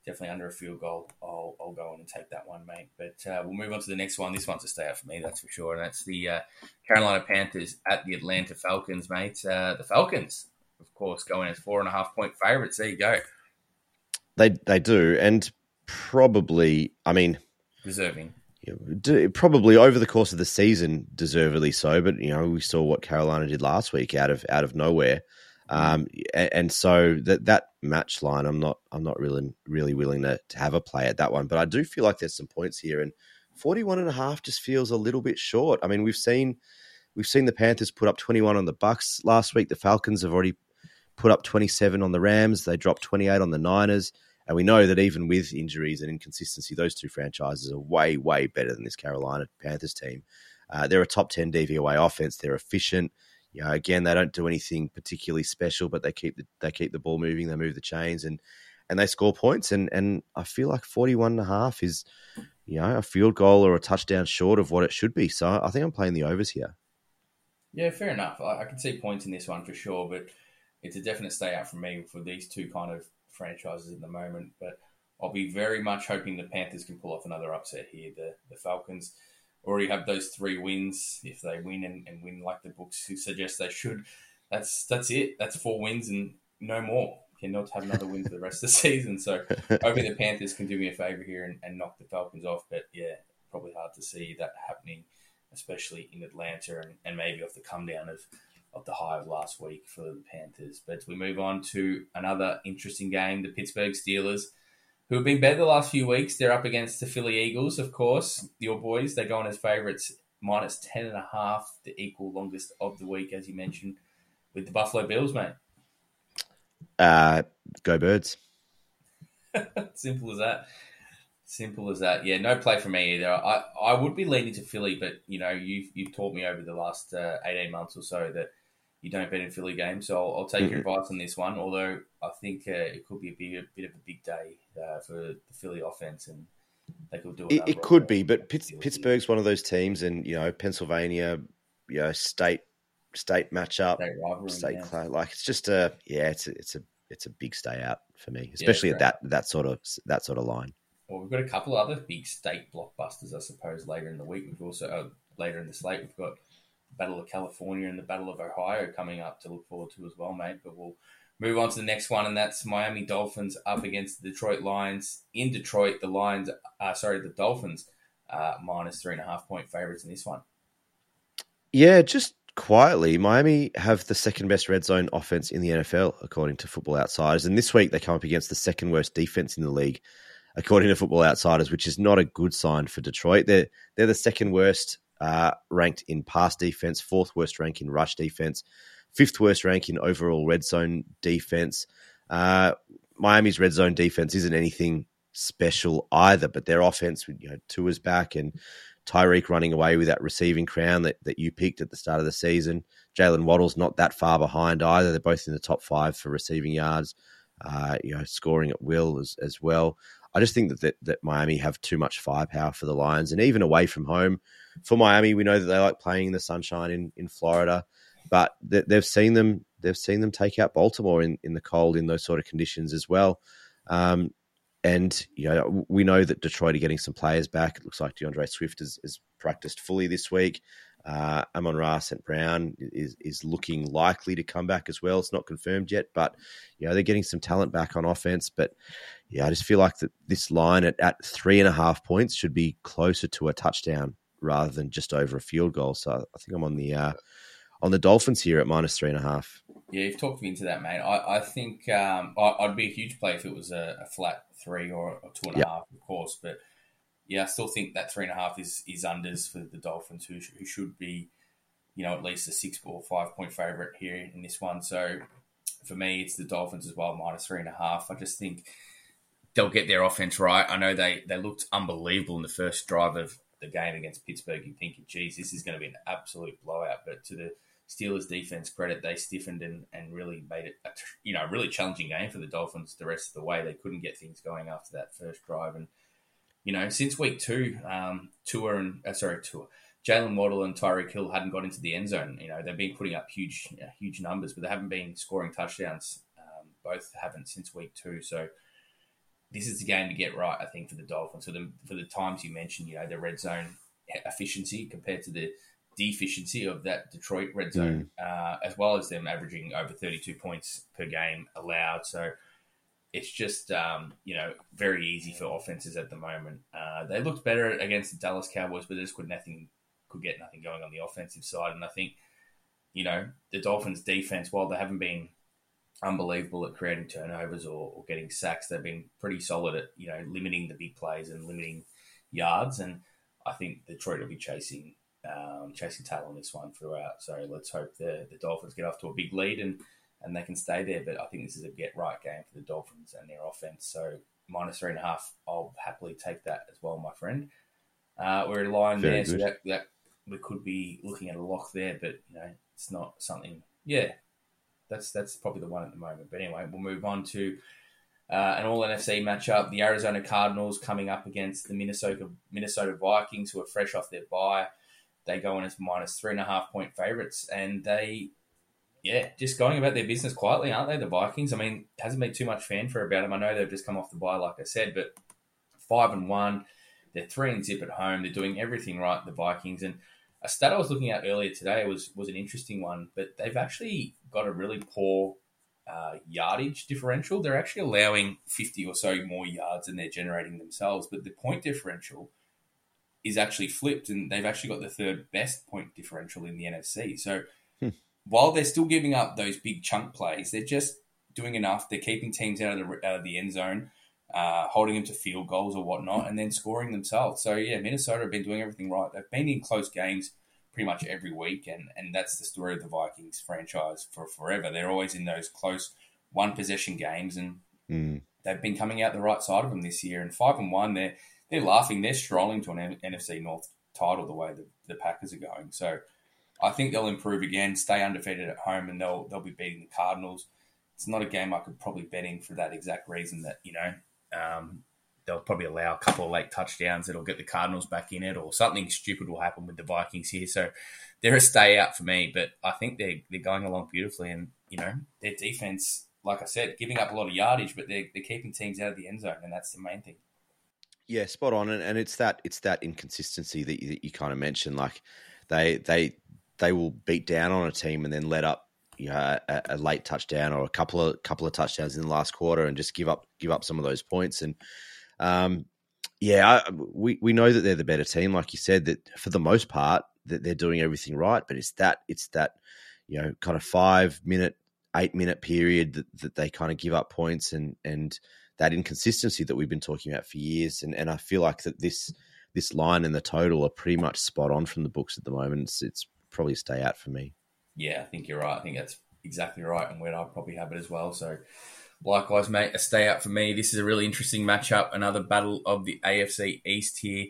definitely under a field goal. I'll, I'll go in and take that one, mate. But uh, we'll move on to the next one. This one's a stay out for me, that's for sure. And that's the uh, Carolina Panthers at the Atlanta Falcons, mate. Uh, the Falcons, of course, going as four and a half point favourites. There you go. They they do, and. Probably, I mean, deserving. Yeah, probably over the course of the season, deservedly so. But you know, we saw what Carolina did last week out of out of nowhere, um, and, and so that that match line, I'm not I'm not really really willing to, to have a play at that one. But I do feel like there's some points here, and forty-one and a half just feels a little bit short. I mean, we've seen we've seen the Panthers put up twenty-one on the Bucks last week. The Falcons have already put up twenty-seven on the Rams. They dropped twenty-eight on the Niners. And we know that even with injuries and inconsistency, those two franchises are way, way better than this Carolina Panthers team. Uh, they're a top ten D V O A offense. They're efficient. You know, again, they don't do anything particularly special, but they keep the, they keep the ball moving. They move the chains and and they score points. And and I feel like forty-one and a half is, you know, a field goal or a touchdown short of what it should be. So I think I'm playing the overs here. Yeah, fair enough. I, I can see points in this one for sure, but it's a definite stay out for me for these two kind of franchises at the moment, but I'll be very much hoping the Panthers can pull off another upset here. The the Falcons already have those three wins. If they win and, and win like the books suggest they should, that's that's it. That's four wins and no more. Cannot have another win for the rest of the season. So hoping the Panthers can do me a favour here and, and knock the Falcons off. But yeah, probably hard to see that happening, especially in Atlanta and, and maybe off the come down of of the high of last week for the Panthers. But we move on to another interesting game, the Pittsburgh Steelers, who have been better the last few weeks. They're up against the Philly Eagles, of course, your boys. They're going as favourites, minus ten and a half, the equal longest of the week, as you mentioned, with the Buffalo Bills, mate. Uh, go Birds. Simple as that. Simple as that. Yeah, no play for me either. I, I would be leaning to Philly, but, you know, you've, you've taught me over the last uh, eighteen months or so that you don't bet in Philly games, so I'll, I'll take mm-hmm. your advice on this one, although I think uh, it could be a bit, a bit of a big day uh, for the Philly offense, and they could do it. It could be, but Pitt, Pittsburgh's one of those teams, and, you know, Pennsylvania, you know, state state matchup, state rivalry, state class, like it's just a yeah, it's a, it's a it's a big stay out for me, especially yeah, at that that sort of that sort of line. Well, we've got a couple other big state blockbusters, I suppose, later in the week. We've also uh, later in the slate, we've got Battle of California and the Battle of Ohio coming up to look forward to as well, mate. But we'll move on to the next one, and that's Miami Dolphins up against the Detroit Lions. In Detroit, the Lions, uh, sorry, the Dolphins, uh, minus three and a half point favorites in this one. Yeah, just quietly, Miami have the second best red zone offense in the N F L, according to Football Outsiders. And this week, they come up against the second worst defense in the league, according to Football Outsiders, which is not a good sign for Detroit. They're, they're the second worst Uh, ranked in pass defense, fourth worst rank in rush defense, fifth worst rank in overall red zone defense. Uh, Miami's red zone defense isn't anything special either, but their offense, with you know, Tua's back and Tyreek running away with that receiving crown that, that you picked at the start of the season. Jalen Waddle's not that far behind either. They're both in the top five for receiving yards, uh, you know, scoring at will as, as well. I just think that, that that Miami have too much firepower for the Lions, and even away from home. For Miami, we know that they like playing in the sunshine in, in Florida, but they've seen them they've seen them take out Baltimore in, in the cold in those sort of conditions as well. Um, and you know we know that Detroit are getting some players back. It looks like DeAndre Swift has, has practiced fully this week. Uh, Amon-Ra Saint Brown is is looking likely to come back as well. It's not confirmed yet, but you know they're getting some talent back on offense. But yeah, I just feel like that this line at, at three and a half points should be closer to a touchdown rather than just over a field goal. So I think I'm on the uh, on the Dolphins here at minus three and a half. Yeah, you've talked me into that, mate. I, I think um, I, I'd be a huge play if it was a, a flat three or a two and yep. a half, of course. But yeah, I still think that three and a half is is unders for the Dolphins, who, who should be, you know, at least a six or five point favourite here in this one. So for me, it's the Dolphins as well, minus three and a half. I just think they'll get their offense right. I know they, they looked unbelievable in the first drive of the game against Pittsburgh. You're thinking, geez, this is going to be an absolute blowout. But to the Steelers' defense credit, they stiffened and, and really made it a, you know, a really challenging game for the Dolphins the rest of the way. They couldn't get things going after that first drive. And, you know, since week two, um, Tua and uh, sorry, Tua, Jalen Waddle and Tyreek Hill hadn't got into the end zone. You know, they've been putting up huge, uh, huge numbers, but they haven't been scoring touchdowns. Um, both haven't since week two. So this is the game to get right, I think, for the Dolphins. For the, for the times you mentioned, you know, the red zone efficiency compared to the deficiency of that Detroit red zone, mm. uh, as well as them averaging over thirty-two points per game allowed. So it's just, um, you know, very easy for offenses at the moment. Uh, they looked better against the Dallas Cowboys, but they just could nothing, could get nothing going on the offensive side. And I think, you know, the Dolphins' defense, while they haven't been unbelievable at creating turnovers or, or getting sacks, they've been pretty solid at, you know, limiting the big plays and limiting yards. And I think Detroit will be chasing um, chasing tail on this one throughout. So let's hope the, the Dolphins get off to a big lead and, and they can stay there. But I think this is a get-right game for the Dolphins and their offense. So minus three and a half, I'll happily take that as well, my friend. Uh, we're in line Very there, good. so that, that we could be looking at a lock there, but, you know, it's not something... Yeah, that's that's probably the one at the moment. But anyway, we'll move on to uh, an all-N F C matchup. The Arizona Cardinals coming up against the Minnesota Minnesota Vikings, who are fresh off their bye. They go in as minus three-and-a-half-point favourites, and they... Yeah, just going about their business quietly, aren't they, the Vikings? I mean, hasn't been too much fanfare about them. I know they've just come off the bye, like I said, but five and one, they're three and zip at home. They're doing everything right, the Vikings. And a stat I was looking at earlier today was was an interesting one, but they've actually got a really poor uh, yardage differential. They're actually allowing fifty or so more yards than they're generating themselves, but the point differential is actually flipped, and they've actually got the third best point differential in the N F C. So... Hmm. While they're still giving up those big chunk plays, they're just doing enough. They're keeping teams out of the out of the end zone, uh, holding them to field goals or whatnot, and then scoring themselves. So, yeah, Minnesota have been doing everything right. They've been in close games pretty much every week, and, and that's the story of the Vikings franchise for forever. They're always in those close one-possession games, and mm. they've been coming out the right side of them this year. And five and one, they're, they're laughing. They're strolling to an N F C North title the way the, the Packers are going. So... I think they'll improve again, stay undefeated at home, and they'll they'll be beating the Cardinals. It's not a game I could probably bet in for that exact reason that, you know, um, they'll probably allow a couple of late touchdowns that'll get the Cardinals back in it, or something stupid will happen with the Vikings here. So they're a stay out for me, but I think they're, they're going along beautifully. And, you know, their defense, like I said, giving up a lot of yardage, but they're, they're keeping teams out of the end zone, and that's the main thing. Yeah, spot on. And, and it's that it's that inconsistency that you, that you kind of mentioned, like, They they they will beat down on a team and then let up, you know, a, a late touchdown or a couple of couple of touchdowns in the last quarter and just give up give up some of those points. And um, yeah, I, we we know that they're the better team, like you said, that for the most part that they're doing everything right. But it's that it's that you know kind of five minute, eight minute period that, that they kind of give up points and and that inconsistency that we've been talking about for years. And and I feel like that this. This line and the total are pretty much spot on from the books at the moment. It's, it's probably a stay out for me. Yeah, I think you're right. I think that's exactly right, and where I'll probably have it as well. So, likewise, mate, a stay out for me. This is a really interesting matchup. Another battle of the A F C East here.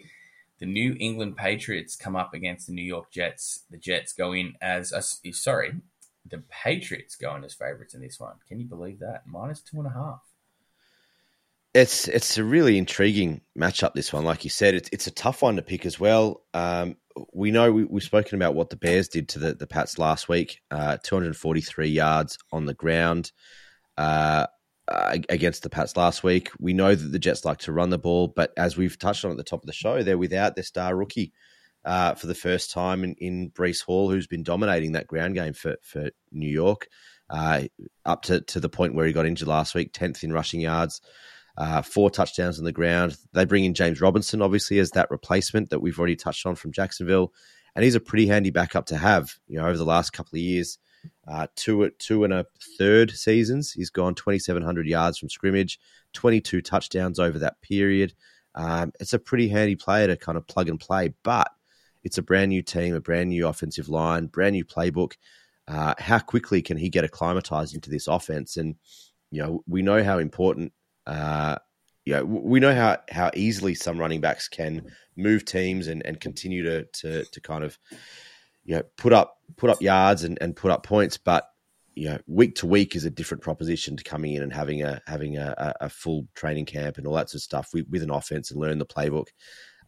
The New England Patriots come up against the New York Jets. The Jets go in as a, sorry, the Patriots go in as favourites in this one. Can you believe that? Minus two and a half. It's it's a really intriguing matchup, this one. Like you said, it's it's a tough one to pick as well. Um, we know we, we've spoken about what the Bears did to the, the Pats last week, uh, two hundred forty-three yards on the ground uh, against the Pats last week. We know that the Jets like to run the ball, but as we've touched on at the top of the show, they're without their star rookie uh, for the first time in, in Breece Hall, who's been dominating that ground game for, for New York, uh, up to, to the point where he got injured last week, tenth in rushing yards. Uh, four touchdowns on the ground. They bring in James Robinson, obviously, as that replacement that we've already touched on from Jacksonville. And he's a pretty handy backup to have, you know, over the last couple of years. Uh, two, two and a third seasons, he's gone twenty-seven hundred yards from scrimmage, twenty-two touchdowns over that period. Um, it's a pretty handy player to kind of plug and play, but it's a brand new team, a brand new offensive line, brand new playbook. Uh, how quickly can he get acclimatized into this offense? And, you know, we know how important Uh, you know, we know how, how easily some running backs can move teams and, and continue to, to to kind of you know put up put up yards and, and put up points, but you know week to week is a different proposition to coming in and having a having a, a full training camp and all that sort of stuff with, with an offense and learn the playbook.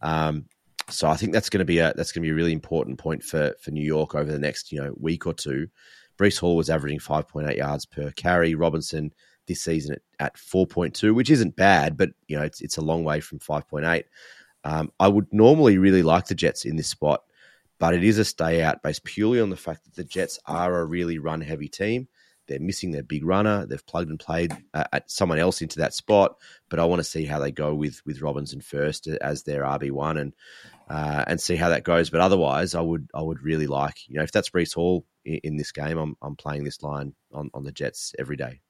Um, so I think that's going to be a that's going to be a really important point for for New York over the next you know week or two. Breece Hall was averaging five point eight yards per carry. Robinson this season at, at four point two, which isn't bad, but you know it's it's a long way from five point eight. Um, I would normally really like the Jets in this spot, but it is a stay out based purely on the fact that the Jets are a really run heavy team. They're missing their big runner. They've plugged and played uh, at someone else into that spot, but I want to see how they go with with Robinson first as their R B one and uh, and see how that goes. But otherwise, I would I would really like, you know, if that's Breece Hall in, in this game, I'm I'm playing this line on, on the Jets every day.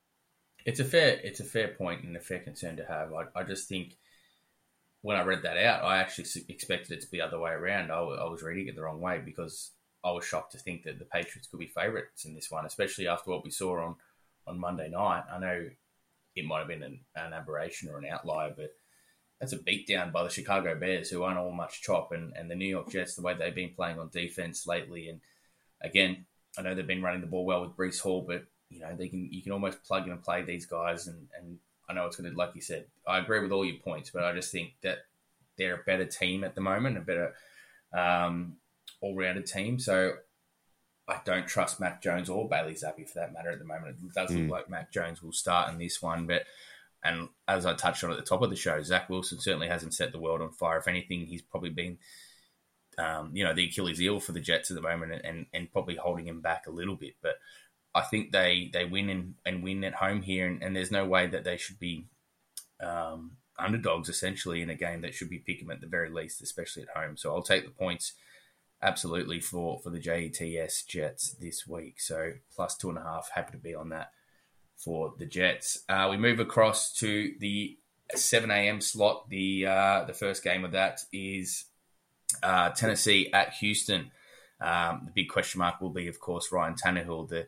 It's a fair it's a fair point and a fair concern to have. I, I just think when I read that out, I actually expected it to be the other way around. I, I was reading it the wrong way because I was shocked to think that the Patriots could be favourites in this one, especially after what we saw on, on Monday night. I know it might have been an, an aberration or an outlier, but that's a beatdown by the Chicago Bears, who aren't all much chop, and, and the New York Jets, the way they've been playing on defence lately. And again, I know they've been running the ball well with Breece Hall, but you know they can you can almost plug in and play these guys. And, and I know it's going to, like you said, I agree with all your points, but I just think that they're a better team at the moment, a better... Um, all-rounded team, so I don't trust Mac Jones or Bailey Zappi for that matter at the moment. It does look mm. like Mac Jones will start in this one, but and as I touched on at the top of the show, Zach Wilson certainly hasn't set the world on fire. If anything, he's probably been, um, you know, the Achilles heel for the Jets at the moment, and, and, and probably holding him back a little bit. But I think they they win and, and win at home here, and, and there's no way that they should be um, underdogs essentially in a game that should be pick 'em at the very least, especially at home. So I'll take the points. Absolutely for, for the J E T S Jets this week. So plus two and a half, happy to be on that for the Jets. Uh, we move across to the seven a.m. slot. The uh, the first game of that is uh, Tennessee at Houston. Um, the big question mark will be, of course, Ryan Tannehill. The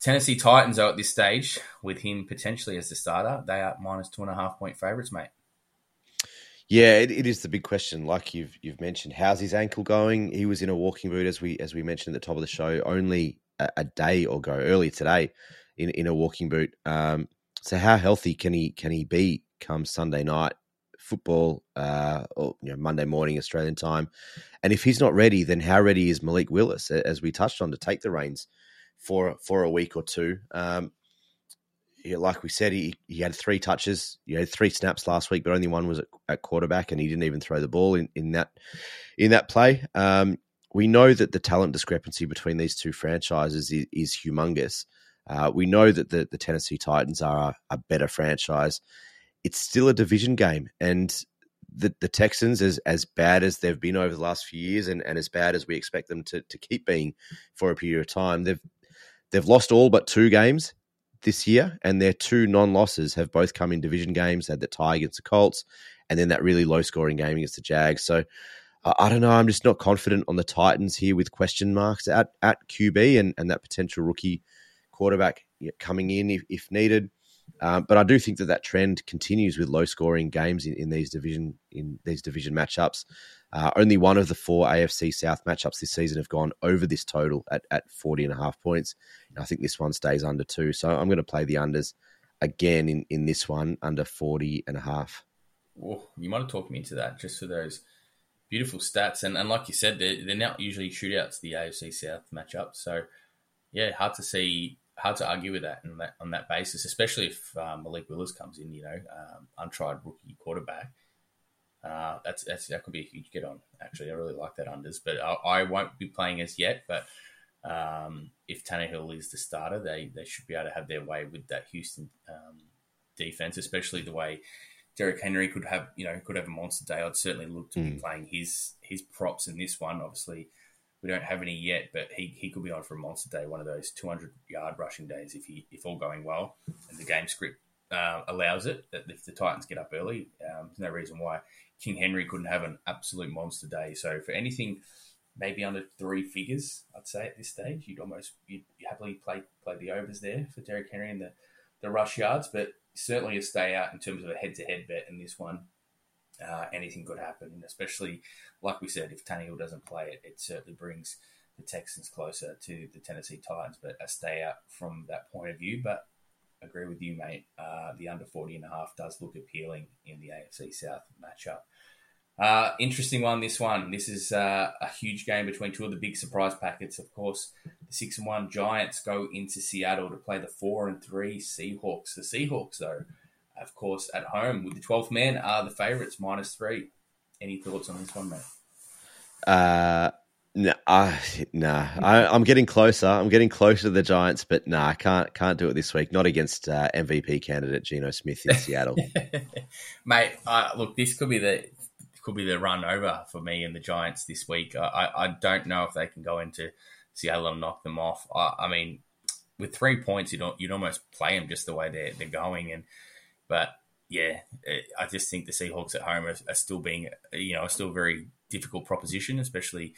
Tennessee Titans are at this stage with him potentially as the starter. They are minus two and a half point favourites, mate. Yeah, it, it is the big question. Like you've you've mentioned, how's his ankle going? He was in a walking boot, as we as we mentioned at the top of the show, only a, a day ago, early today, in, in a walking boot. Um, so how healthy can he can he be come Sunday night football, uh, or you know, Monday morning Australian time? And if he's not ready, then how ready is Malik Willis, as we touched on, to take the reins for for a week or two? Um, Like we said, he, he had three touches, you know, three snaps last week, but only one was at, at quarterback, and he didn't even throw the ball in, in that in that play. Um, we know that the talent discrepancy between these two franchises is, is humongous. Uh, we know that the, the Tennessee Titans are a, a better franchise. It's still a division game, and the, the Texans, as as bad as they've been over the last few years, and, and as bad as we expect them to, to keep being for a period of time, they've they've lost all but two games this year, and their two non-losses have both come in division games. They had the tie against the Colts, and then that really low-scoring game against the Jags. So uh, I don't know. I'm just not confident on the Titans here with question marks at, at Q B and, and that potential rookie quarterback coming in if, if needed. Um, but I do think that that trend continues with low-scoring games in, in these division in these division matchups. Uh, only one of the four A F C South matchups this season have gone over this total at, at forty and a half points. And I think this one stays under two. So I'm going to play the unders again in, in this one, under forty and a half. Well, you might have talked me into that just for those beautiful stats. And, and like you said, they're, they're not usually shootouts, the A F C South matchup. So, yeah, hard to see, hard to argue with that, and that on that basis, especially if um, Malik Willis comes in, you know, um, untried rookie quarterback. Uh, that's, that's that could be a huge get on, actually. I really like that unders, but I, I won't be playing as yet. But um, if Tannehill is the starter, they, they should be able to have their way with that Houston um, defense, especially the way Derrick Henry could have, you know, could have a monster day. I'd certainly look to mm. be playing his his props in this one. Obviously, we don't have any yet, but he, he could be on for a monster day, one of those two hundred yard rushing days if he if all going well and the game script uh, allows it. That if the Titans get up early, um, there's no reason why King Henry couldn't have an absolute monster day. So for anything, maybe under three figures, I'd say at this stage, you'd almost you'd happily play play the overs there for Derrick Henry and the, the rush yards, but certainly a stay out in terms of a head-to-head bet in this one. Uh, anything could happen, especially, like we said, if Tannehill doesn't play it, it certainly brings the Texans closer to the Tennessee Titans, but a stay out from that point of view. But agree with you, mate. Uh, the under forty and a half does look appealing in the A F C South matchup. Uh, interesting one, this one. This is uh, a huge game between two of the big surprise packets. Of course, the six and one Giants go into Seattle to play the four and three Seahawks. The Seahawks, though, of course, at home with the twelfth man are the favourites, minus three. Any thoughts on this one, mate? Uh, Nah, I, nah. I, I'm getting closer. I'm getting closer to the Giants, but nah, I can't can't do it this week. Not against uh, M V P candidate Geno Smith in Seattle, mate. Uh, look, this could be the could be the run over for me and the Giants this week. I, I, I don't know if they can go into Seattle and knock them off. I, I mean, with three points, you don't you'd almost play them just the way they're they're going. And but yeah, it, I just think the Seahawks at home are, are still being you know still a very difficult proposition, especially.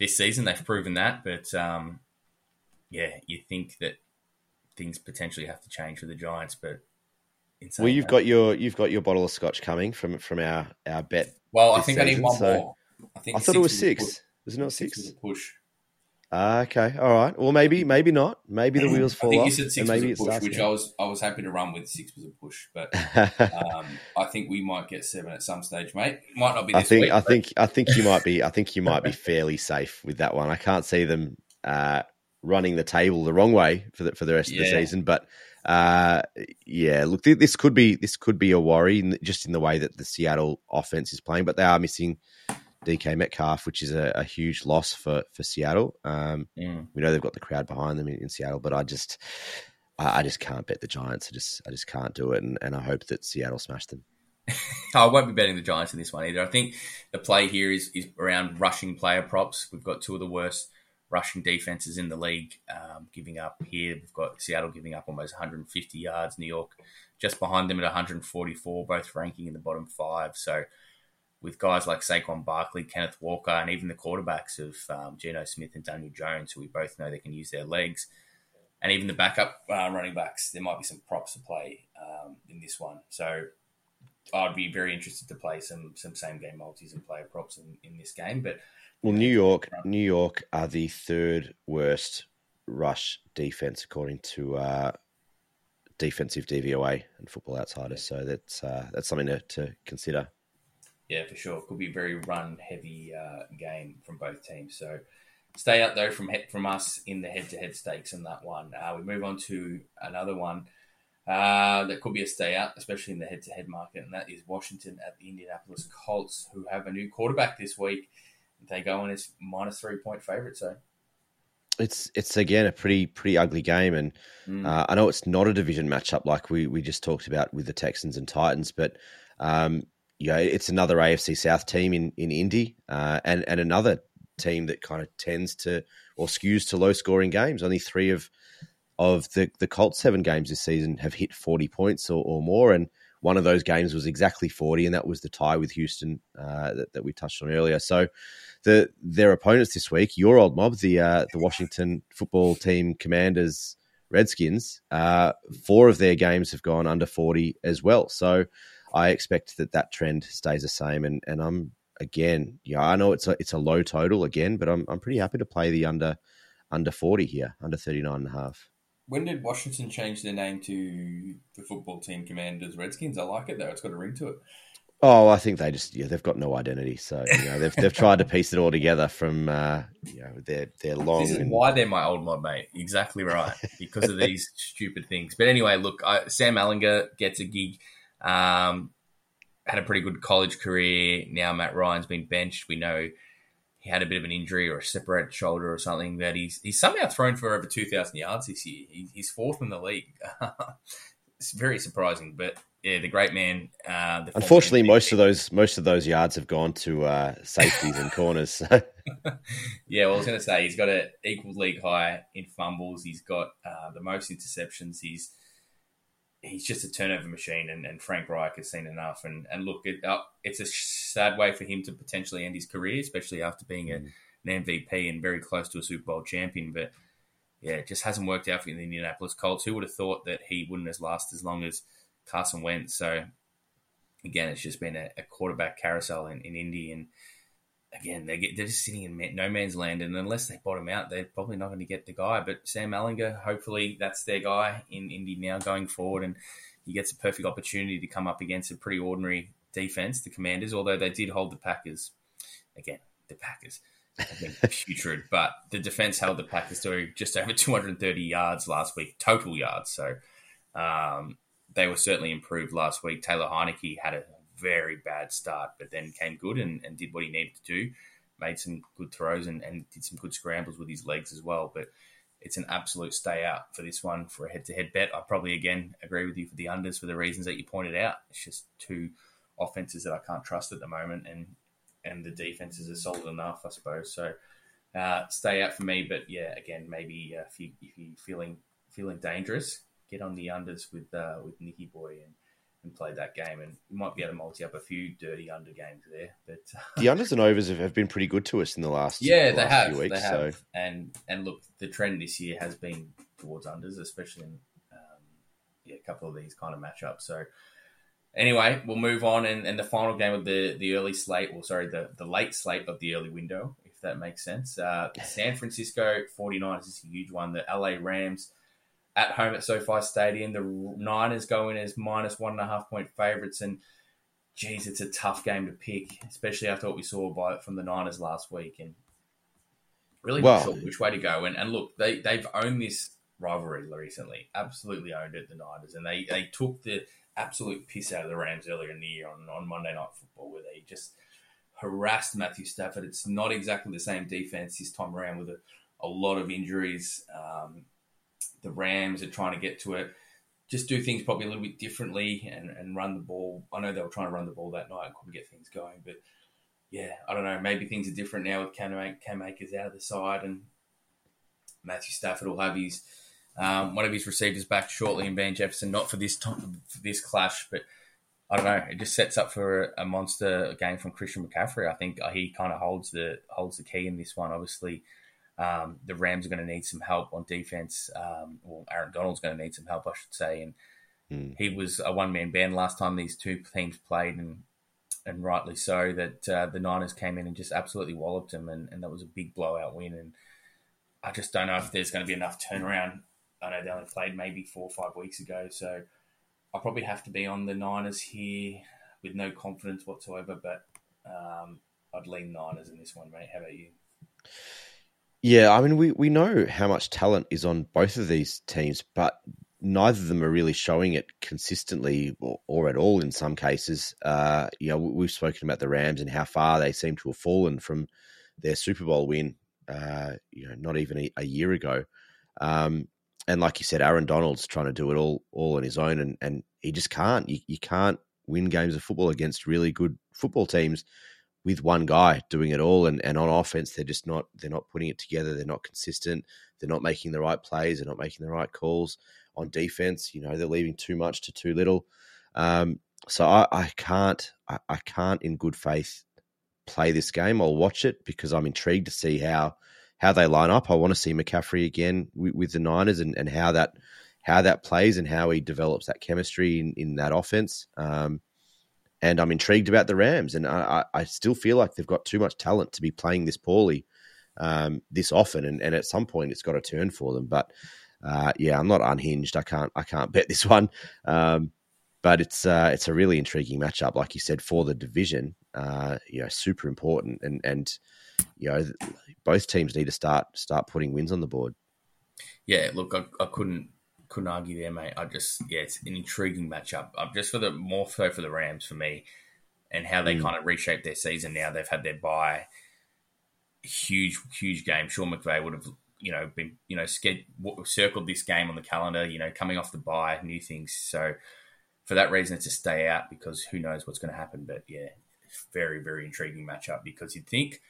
This season, they've proven that, but um, yeah, you think that things potentially have to change for the Giants. But well, you've that, got your you've got your bottle of scotch coming from from our, our bet. Well, I think season, I need one so more. I, think I thought it was six. Was, was it not six? six was a push. Uh, okay, all right. Well, maybe maybe not. Maybe the wheels fall off. I think you said six was a push, which I was I was happy to run with. Six was a push, but um, I think we might get seven at some stage, mate. Might not be this I think, week. I but... think I think you might be. I think you might be fairly safe with that one. I can't see them uh, running the table the wrong way for the, for the rest yeah. of the season. But uh, yeah, look, this could be this could be a worry in, just in the way that the Seattle offense is playing, but they are missing D K Metcalf, which is a, a huge loss for for Seattle. Um, yeah. We know they've got the crowd behind them in, in Seattle, but I just, I, I just can't bet the Giants. I just, I just can't do it, and, and I hope that Seattle smash them. I won't be betting the Giants in this one either. I think the play here is is around rushing player props. We've got two of the worst rushing defenses in the league, um, giving up here. We've got Seattle giving up almost one hundred fifty yards. New York just behind them at one hundred forty-four, both ranking in the bottom five. So. With guys like Saquon Barkley, Kenneth Walker, and even the quarterbacks of um, Geno Smith and Daniel Jones, who we both know they can use their legs, and even the backup uh, running backs, there might be some props to play um, in this one. So I'd be very interested to play some some same game multis and player props in, in this game. But well, New York, um, New York are the third worst rush defense according to uh, defensive D V O A and Football Outsiders. So that's uh, that's something to, to consider. Yeah, for sure. It could be a very run-heavy uh, game from both teams. So stay out, though, from he- from us in the head-to-head stakes in that one. Uh, we move on to another one uh, that could be a stay out, especially in the head-to-head market, and that is Washington at the Indianapolis Colts, who have a new quarterback this week. They go on as minus three-point favourite. So it's, it's again, a pretty pretty ugly game. And mm. uh, I know it's not a division matchup like we, we just talked about with the Texans and Titans, but... Um, Yeah, it's another A F C South team in, in Indy uh, and, and another team that kind of tends to or skews to low-scoring games. Only three of of the, the Colts' seven games this season have hit forty points or, or more, and one of those games was exactly forty, and that was the tie with Houston uh, that, that we touched on earlier. So the their opponents this week, your old mob, the uh, the Washington Football Team Commanders Redskins, uh, four of their games have gone under forty as well. So... I expect that that trend stays the same, and, and I'm again, yeah, I know it's a it's a low total again, but I'm I'm pretty happy to play the under under forty here, under thirty nine and a half. When did Washington change their name to the Football Team Commanders Redskins? I like it though; it's got a ring to it. Oh, I think they just yeah, they've got no identity, so you know they've they've tried to piece it all together from uh, you know their their long. This is and... why they're my old mob, mate. Exactly right, because of these stupid things. But anyway, look, I, Sam Ehlinger gets a gig. Um, had a pretty good college career. Now Matt Ryan's been benched. We know he had a bit of an injury or a separated shoulder or something, that he's he's somehow thrown for over two thousand yards this year. He, he's fourth in the league. It's very surprising, but yeah, the great man. Uh, the Unfortunately, most of those most of those yards have gone to uh, safeties and corners. So. Yeah, well, I was going to say he's got an equal league high in fumbles. He's got uh, the most interceptions. He's He's just a turnover machine, and, and Frank Reich has seen enough. And, and look, it, uh, it's a sad way for him to potentially end his career, especially after being a, an M V P and very close to a Super Bowl champion. But, yeah, it just hasn't worked out for the Indianapolis Colts. Who would have thought that he wouldn't have lasted as long as Carson Wentz? So, again, it's just been a, a quarterback carousel in, in Indy. And, again, they get, they're just sitting in no man's land. And unless they bottom out, they're probably not going to get the guy. But Sam Ehlinger, hopefully that's their guy in Indy now going forward. And he gets a perfect opportunity to come up against a pretty ordinary defense, the Commanders, although they did hold the Packers. Again, the Packers have been putrid. But the defense held the Packers to just over two hundred thirty yards last week, total yards. So um, they were certainly improved last week. Taylor Heineke had a very bad start, but then came good and, and did what he needed to do. made some good throws and, and did some good scrambles with his legs as well. But it's an absolute stay out for this one for a head-to-head bet. I probably, again, agree with you for the unders for the reasons that you pointed out. It's just two offenses that I can't trust at the moment, and and the defenses are solid enough, I suppose. So uh, stay out for me. But, yeah, again, maybe uh, if, you, if you're feeling feeling dangerous, get on the unders with uh, with Nicky Boy and, and play that game. And you might be able to multi up a few dirty under games there. But uh, the unders and overs have, have been pretty good to us in the last, yeah, the they last have, few weeks. They have. So. And, and, look, the trend this year has been towards unders, especially in um, yeah, a couple of these kind of matchups. So, anyway, we'll move on, and, and the final game of the, the early slate, well, sorry, the, the late slate of the early window, if that makes sense. Uh, San Francisco forty-niners is a huge one. The L A Rams at home at SoFi Stadium. The Niners go in as minus one and a half point favorites, and geez, it's a tough game to pick, especially after what we saw by from the Niners last week, and really wow. not sure which way to go. And, and look, they they've owned this rivalry recently, absolutely owned it, the Niners, and they they took the absolute piss out of the Rams earlier in the year on, on Monday Night Football, where they just harassed Matthew Stafford. It's not exactly the same defense this time around with a, a lot of injuries. Um, the Rams are trying to get to it, just do things probably a little bit differently and, and run the ball. I know they were trying to run the ball that night and couldn't get things going, but yeah, I don't know. Maybe things are different now with Cam, Cam Akers out of the side, and Matthew Stafford will have his Um, one of his receivers back shortly in Van Jefferson, not for this time, for this clash, but I don't know. It just sets up for a, a monster game from Christian McCaffrey. I think he kind of holds the holds the key in this one. Obviously, um, the Rams are going to need some help on defense. Um, well, Aaron Donald's going to need some help, I should say. And mm. he was a one-man band last time these two teams played, and and rightly so, that uh, the Niners came in and just absolutely walloped him, and, and that was a big blowout win. And I just don't know if there's going to be enough turnaround. I know they only played maybe four or five weeks ago, so I'll probably have to be on the Niners here with no confidence whatsoever, but um, I'd lean Niners in this one, mate. How about you? Yeah, I mean, we, we know how much talent is on both of these teams, but neither of them are really showing it consistently or, or at all in some cases. Uh, you know, we've spoken about the Rams and how far they seem to have fallen from their Super Bowl win, uh, you know, not even a, a year ago. Um And like you said, Aaron Donald's trying to do it all all on his own, and, and he just can't. You, you can't win games of football against really good football teams with one guy doing it all. And, and on offense, they're just not they're not putting it together. They're not consistent. They're not making the right plays. They're not making the right calls on defense. You know, they're leaving too much to too little. Um, so I, I can't I, I can't in good faith play this game. I'll watch it because I'm intrigued to see how. How they line up. I want to see McCaffrey again with, with the Niners and, and how that how that plays and how he develops that chemistry in, in that offense. Um, and I'm intrigued about the Rams, and I, I still feel like they've got too much talent to be playing this poorly um, this often. And, and at some point, it's got to turn for them. But uh, yeah, I'm not unhinged. I can't I can't bet this one. Um, but it's uh, it's a really intriguing matchup, like you said, for the division. Uh, you know, super important and and. You know, both teams need to start start putting wins on the board. Yeah, look, I, I couldn't couldn't argue there, mate. I just yeah, it's an intriguing matchup. I'm just for the more so for the Rams for me, and how they mm. kind of reshape their season now. They've had their bye. Huge, huge game. Sean McVay would have you know been you know sched- circled this game on the calendar. You know, coming off the bye, new things. So for that reason, it's a stay out because who knows what's going to happen. But yeah, very, very intriguing matchup because you'd think.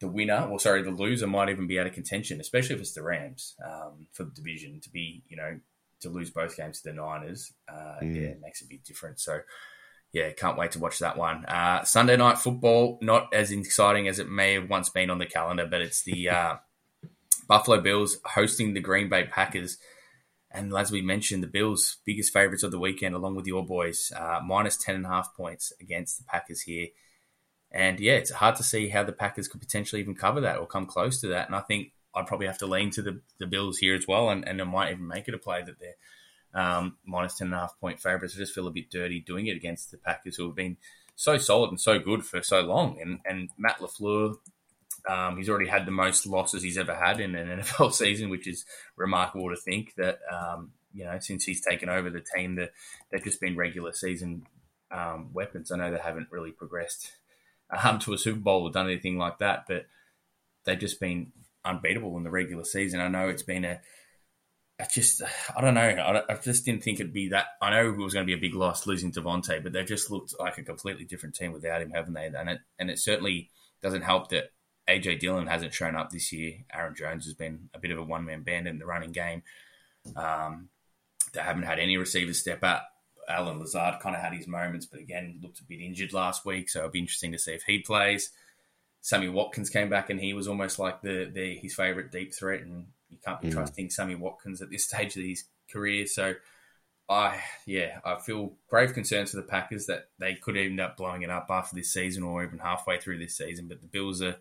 The winner, or sorry, the loser might even be out of contention, especially if it's the Rams um, for the division to be, you know, to lose both games to the Niners. Uh, mm. Yeah, it makes a big difference. So, yeah, can't wait to watch that one. Uh, Sunday night football, not as exciting as it may have once been on the calendar, but it's the uh, Buffalo Bills hosting the Green Bay Packers. And as we mentioned, the Bills, biggest favourites of the weekend, along with your boys, uh, minus ten and a half points against the Packers here. And, yeah, it's hard to see how the Packers could potentially even cover that or come close to that. And I think I'd probably have to lean to the, the Bills here as well, and, and it might even make it a play that they're um, minus ten point five point favourites. I just feel a bit dirty doing it against the Packers, who have been so solid and so good for so long. And, and Matt LaFleur, um, he's already had the most losses he's ever had in an N F L season, which is remarkable to think that, um, you know, since he's taken over the team, that they've just been regular season um, weapons. I know they haven't really progressed um, to a Super Bowl or done anything like that, but they've just been unbeatable in the regular season. I know it's been a, I just, I don't know. I, I just didn't think it'd be that. I know it was going to be a big loss losing Devontae, but they've just looked like a completely different team without him, haven't they? And it, and it certainly doesn't help that A J Dillon hasn't shown up this year. Aaron Jones has been a bit of a one-man band in the running game. Um, they haven't had any receivers step up. Alan Lazard kind of had his moments, but again, looked a bit injured last week, so it'll be interesting to see if he plays. Sammy Watkins came back, and he was almost like the, the his favourite deep threat, and you can't be mm. trusting Sammy Watkins at this stage of his career. So, I yeah, I feel grave concerns for the Packers that they could end up blowing it up after this season or even halfway through this season, but the Bills are,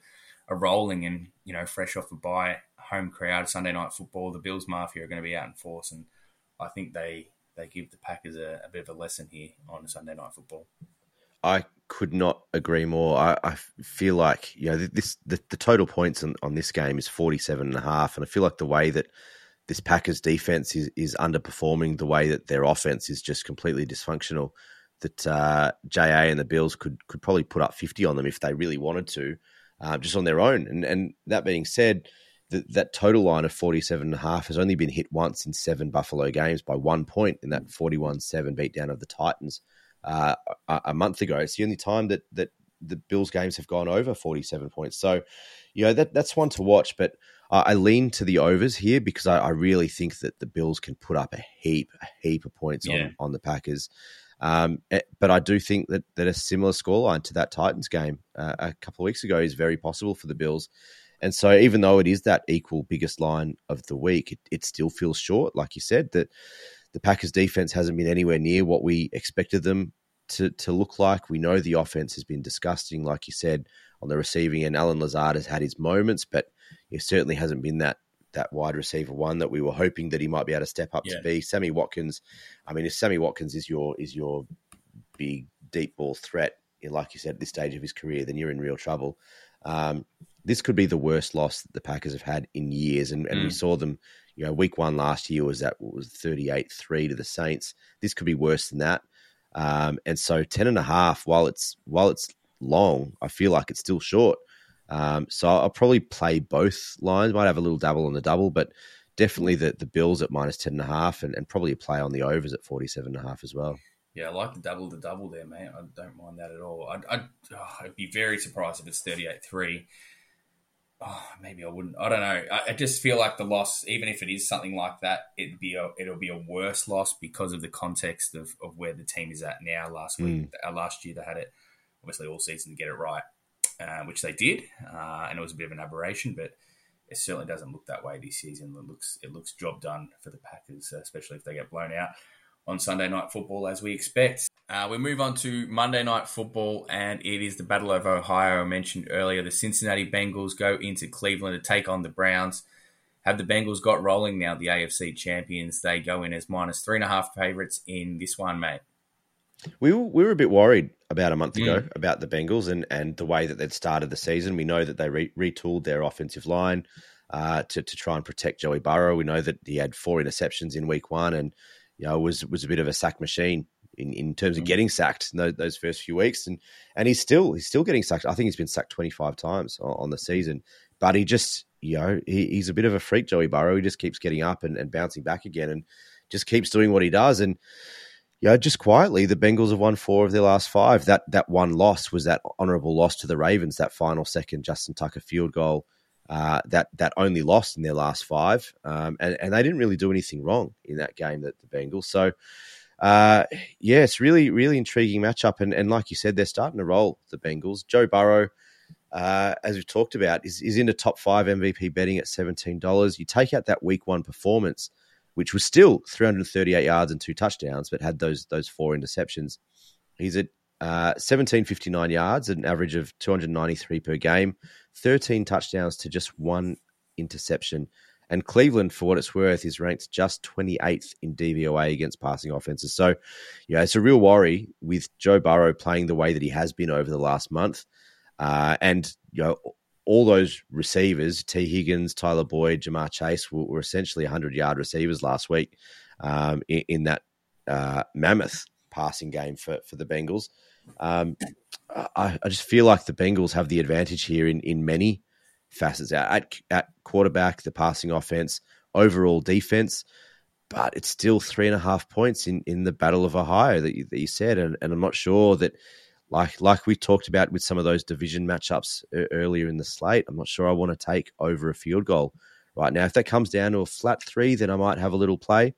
are rolling and, you know, fresh off a bye, home crowd, Sunday Night Football, the Bills Mafia are going to be out in force, and I think they... they give the Packers a, a bit of a lesson here on Sunday Night Football. I could not agree more. I, I feel like, you know, this the, the total points on, on this game is forty-seven and a half, and I feel like the way that this Packers defense is, is underperforming, the way that their offense is just completely dysfunctional, that uh, J A and the Bills could could probably put up fifty on them if they really wanted to, uh, just on their own. And, and that being said, That, that total line of forty-seven and a half has only been hit once in seven Buffalo games by one point in that forty-one seven beatdown of the Titans uh, a, a month ago. It's the only time that that the Bills games have gone over forty-seven points. So, you know, that that's one to watch. But I, I lean to the overs here because I, I really think that the Bills can put up a heap, a heap of points yeah. on, on the Packers. Um, but I do think that, that a similar scoreline to that Titans game uh, a couple of weeks ago is very possible for the Bills. And so even though it is that equal biggest line of the week, it, it still feels short. Like you said, that the Packers defense hasn't been anywhere near what we expected them to, to look like. We know the offense has been disgusting, like you said, on the receiving end. Alan Lazard has had his moments, but it certainly hasn't been that that wide receiver one that we were hoping that he might be able to step up yeah. to be. Sammy Watkins, I mean, if Sammy Watkins is your is your big deep ball threat, like you said, at this stage of his career, then you're in real trouble. Um, this could be the worst loss that the Packers have had in years. And, and mm. we saw them, you know, week one last year was that what was thirty-eight three to the Saints. This could be worse than that. Um, and so ten and a half, while it's, while it's long, I feel like it's still short. Um, so I'll probably play both lines. Might have a little dabble on the double, but definitely the, the Bills at minus ten and a half and, and probably a play on the overs at forty-seven and a half as well. Yeah, I like the double the double there, mate. I don't mind that at all. I'd, I'd, oh, I'd be very surprised if it's thirty-eight three. Oh, maybe I wouldn't. I don't know. I, I just feel like the loss, even if it is something like that, it'd be a, it'll be a worse loss because of the context of, of where the team is at now. Last week, mm. last year they had it, obviously all season to get it right, uh, which they did, uh, and it was a bit of an aberration, but it certainly doesn't look that way this season. It looks it looks job done for the Packers, especially if they get blown out on Sunday Night Football, as we expect. Uh, we move on to Monday Night Football, and it is the Battle of Ohio. I mentioned earlier the Cincinnati Bengals go into Cleveland to take on the Browns. Have the Bengals got rolling now, the A F C champions? They go in as minus three and a half favourites in this one, mate. We were, we were a bit worried about a month ago mm. about the Bengals and, and the way that they'd started the season. We know that they re- retooled their offensive line uh, to, to try and protect Joey Burrow. We know that he had four interceptions in week one and, you know, was was a bit of a sack machine in, in terms of getting sacked in those, those first few weeks, and and he's still he's still getting sacked. I think he's been sacked twenty-five times on, on the season, but he just, you know, he, he's a bit of a freak, Joey Burrow. He just keeps getting up and, and bouncing back again, and just keeps doing what he does. And you know, just quietly, the Bengals have won four of their last five. That that one loss was that honourable loss to the Ravens, that final second Justin Tucker field goal. Uh, that that only lost in their last five, um, and, and they didn't really do anything wrong in that game, that the Bengals. So, uh, yeah, it's really, really intriguing matchup. And, and like you said, they're starting to roll, the Bengals. Joe Burrow, uh, as we've talked about, is, is into top five M V P betting at seventeen dollars. You take out that week one performance, which was still three hundred thirty-eight yards and two touchdowns, but had those those four interceptions. He's at Uh, seventeen fifty-nine yards at an average of two hundred ninety-three per game, thirteen touchdowns to just one interception. And Cleveland, for what it's worth, is ranked just twenty-eighth in D V O A against passing offenses. So, yeah, it's a real worry with Joe Burrow playing the way that he has been over the last month. Uh, and, you know, all those receivers, T. Higgins, Tyler Boyd, Jamar Chase, were, were essentially hundred-yard receivers last week um, in, in that uh, mammoth passing game for, for the Bengals. Um, I, I just feel like the Bengals have the advantage here in, in many facets. At, at quarterback, the passing offense, overall defense, but it's still three and a half points in, in the Battle of Ohio that you, that you said. And, and I'm not sure that, like like we talked about with some of those division matchups earlier in the slate, I'm not sure I want to take over a field goal right now. If that comes down to a flat three, then I might have a little play.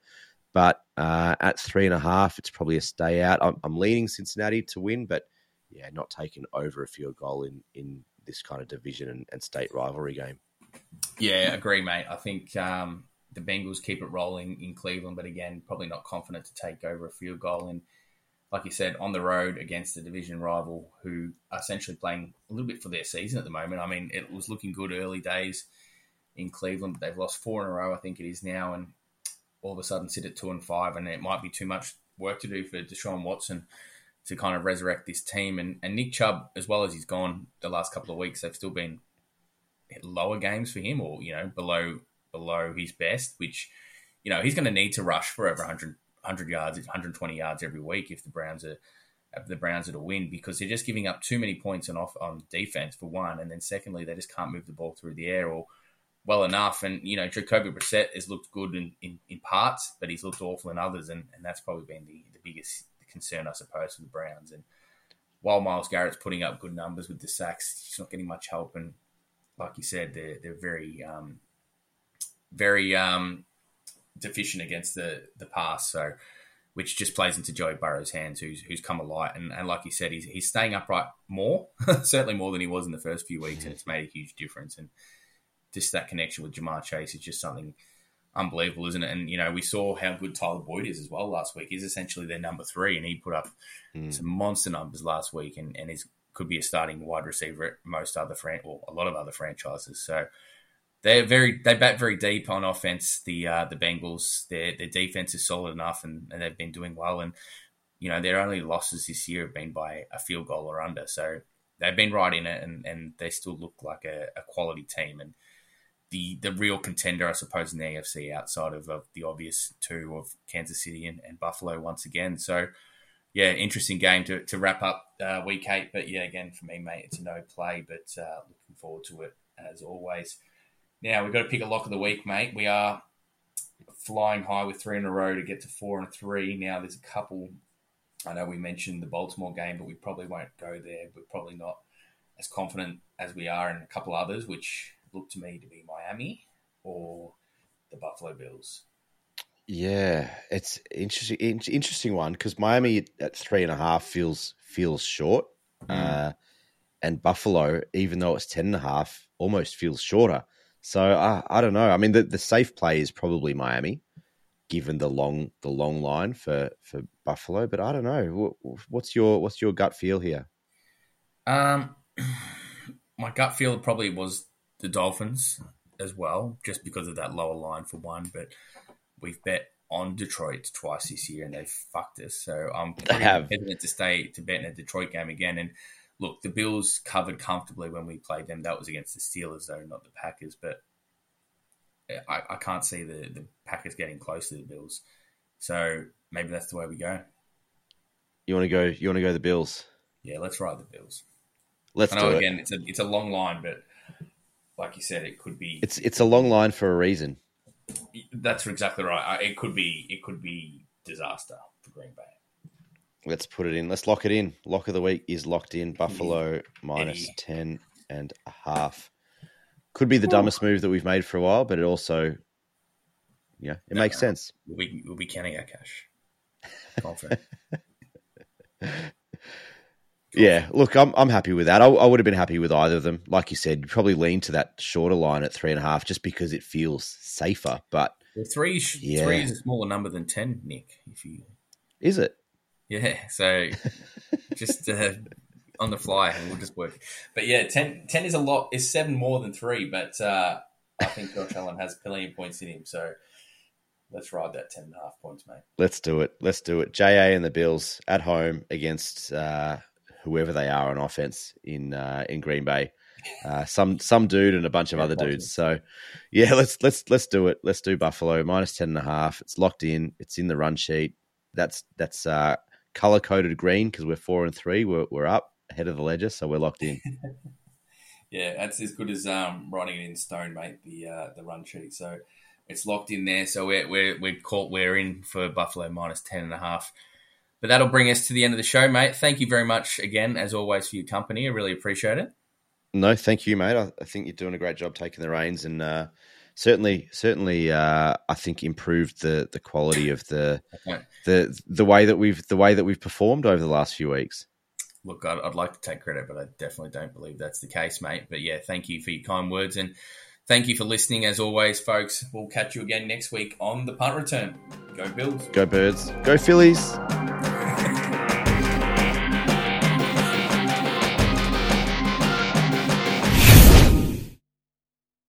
But uh, at three and a half, it's probably a stay out. I'm, I'm leaning Cincinnati to win, but yeah, not taking over a field goal in, in this kind of division and, and state rivalry game. Yeah, agree, mate. I think um, the Bengals keep it rolling in Cleveland, but again, probably not confident to take over a field goal. And like you said, on the road against the division rival who are essentially playing a little bit for their season at the moment. I mean, it was looking good early days in Cleveland, but they've lost four in a row, I think it is now, and all of a sudden sit at two and five, and it might be too much work to do for Deshaun Watson to kind of resurrect this team. And, and Nick Chubb, as well as he's gone the last couple of weeks, they've still been lower games for him, or, you know, below below his best, which, you know, he's going to need to rush for over one hundred yards, one hundred twenty yards every week if the Browns are if the Browns are to win, because they're just giving up too many points on off on defense for one, and then secondly, they just can't move the ball through the air or well enough. And, you know, Jacoby Brissett has looked good in, in, in parts, but he's looked awful in others, and, and that's probably been the, the biggest concern, I suppose, for the Browns. And while Myles Garrett's putting up good numbers with the sacks, he's not getting much help, and like you said, they're, they're very, um, very... Um, deficient against the the pass, so which just plays into Joey Burrow's hands, who's who's come alight, and, and like you said, he's he's staying upright more, certainly more than he was in the first few weeks, and it's made a huge difference. And just that connection with Jamar Chase is just something unbelievable, isn't it? And you know, we saw how good Tyler Boyd is as well last week. He's essentially their number three, and he put up mm. some monster numbers last week, and and is could be a starting wide receiver at most other fran- or a lot of other franchises. So. They're very they bat very deep on offense. The uh, the Bengals, their their defense is solid enough, and, and they've been doing well. And you know, their only losses this year have been by a field goal or under. So they've been right in it, and, and they still look like a, a quality team. And the the real contender, I suppose, in the A F C outside of, of the obvious two of Kansas City and, and Buffalo once again. So yeah, interesting game to to wrap up uh, week eight. But yeah, again for me, mate, it's a no play. But uh, looking forward to it as always. Now, we've got to pick a lock of the week, mate. We are flying high with three in a row to get to four and three. Now, there's a couple. I know we mentioned the Baltimore game, but we probably won't go there. We're probably not as confident as we are in a couple others, which look to me to be Miami or the Buffalo Bills. Yeah, it's interesting, interesting one, because Miami at three and a half feels feels short. Mm. Uh, and Buffalo, even though it's ten and a half, almost feels shorter. So uh, I don't know. I mean, the, the safe play is probably Miami, given the long the long line for, for Buffalo. But I don't know. What's your what's your gut feel here? Um, my gut feel probably was the Dolphins as well, just because of that lower line for one. But we've bet on Detroit twice this year, and they've fucked us. So I'm pretty hesitant to stay to bet in a Detroit game again. And look, the Bills covered comfortably when we played them. That was against the Steelers, though, not the Packers. But I, I can't see the, the Packers getting close to the Bills. So maybe that's the way we go. You want to go? You want to go the Bills? Yeah, let's ride the Bills. Let's I know, do again, it. It's a it's a long line, but like you said, it could be. It's it's a long line for a reason. That's exactly right. It could be it could be disaster for Green Bay. Let's put it in. Let's lock it in. Lock of the week is locked in. Buffalo minus Eddie. ten and a half. Could be the Ooh. dumbest move that we've made for a while, but it also, yeah, it no, makes no. sense. We'll be, we'll be counting our cash. Confident. Yeah, look, I'm I'm happy with that. I, I would have been happy with either of them. Like you said, you probably lean to that shorter line at three and a half just because it feels safer. But well, three, yeah. three is a smaller number than ten, Nick. If you Is it? Yeah, so just uh, on the fly, and we'll just work. But yeah, ten, ten is a lot. Is seven more than three, but uh, I think Josh Allen has a million points in him. So let's ride that ten and a half points, mate. Let's do it. Let's do it. J A and the Bills at home against uh, whoever they are on offense in uh, in Green Bay. Uh, some some dude and a bunch of yeah, other Buffalo. dudes. So yeah, let's let's let's do it. Let's do Buffalo minus ten and a half. It's locked in. It's in the run sheet. That's that's. Uh, Color-coded green because we're four and three, we're, we're up. head of the ledger, so we're locked in. Yeah, that's as good as um, writing it in stone, mate. The uh, the run sheet, so it's locked in there. So we're we're we're caught. We're in for Buffalo minus ten and a half. But that'll bring us to the end of the show, mate. Thank you very much again, as always, for your company. I really appreciate it. No, thank you, mate. I, I think you're doing a great job taking the reins, and uh, certainly, certainly, uh, I think improved the the quality of the okay. the the way that we've the way that we've performed over the last few weeks. Look, I'd, I'd like to take credit, but I definitely don't believe that's the case, mate. But yeah, thank you for your kind words, and thank you for listening, as always, folks. We'll catch you again next week on the Punt Return. Go Bills. Go Birds. Go Phillies.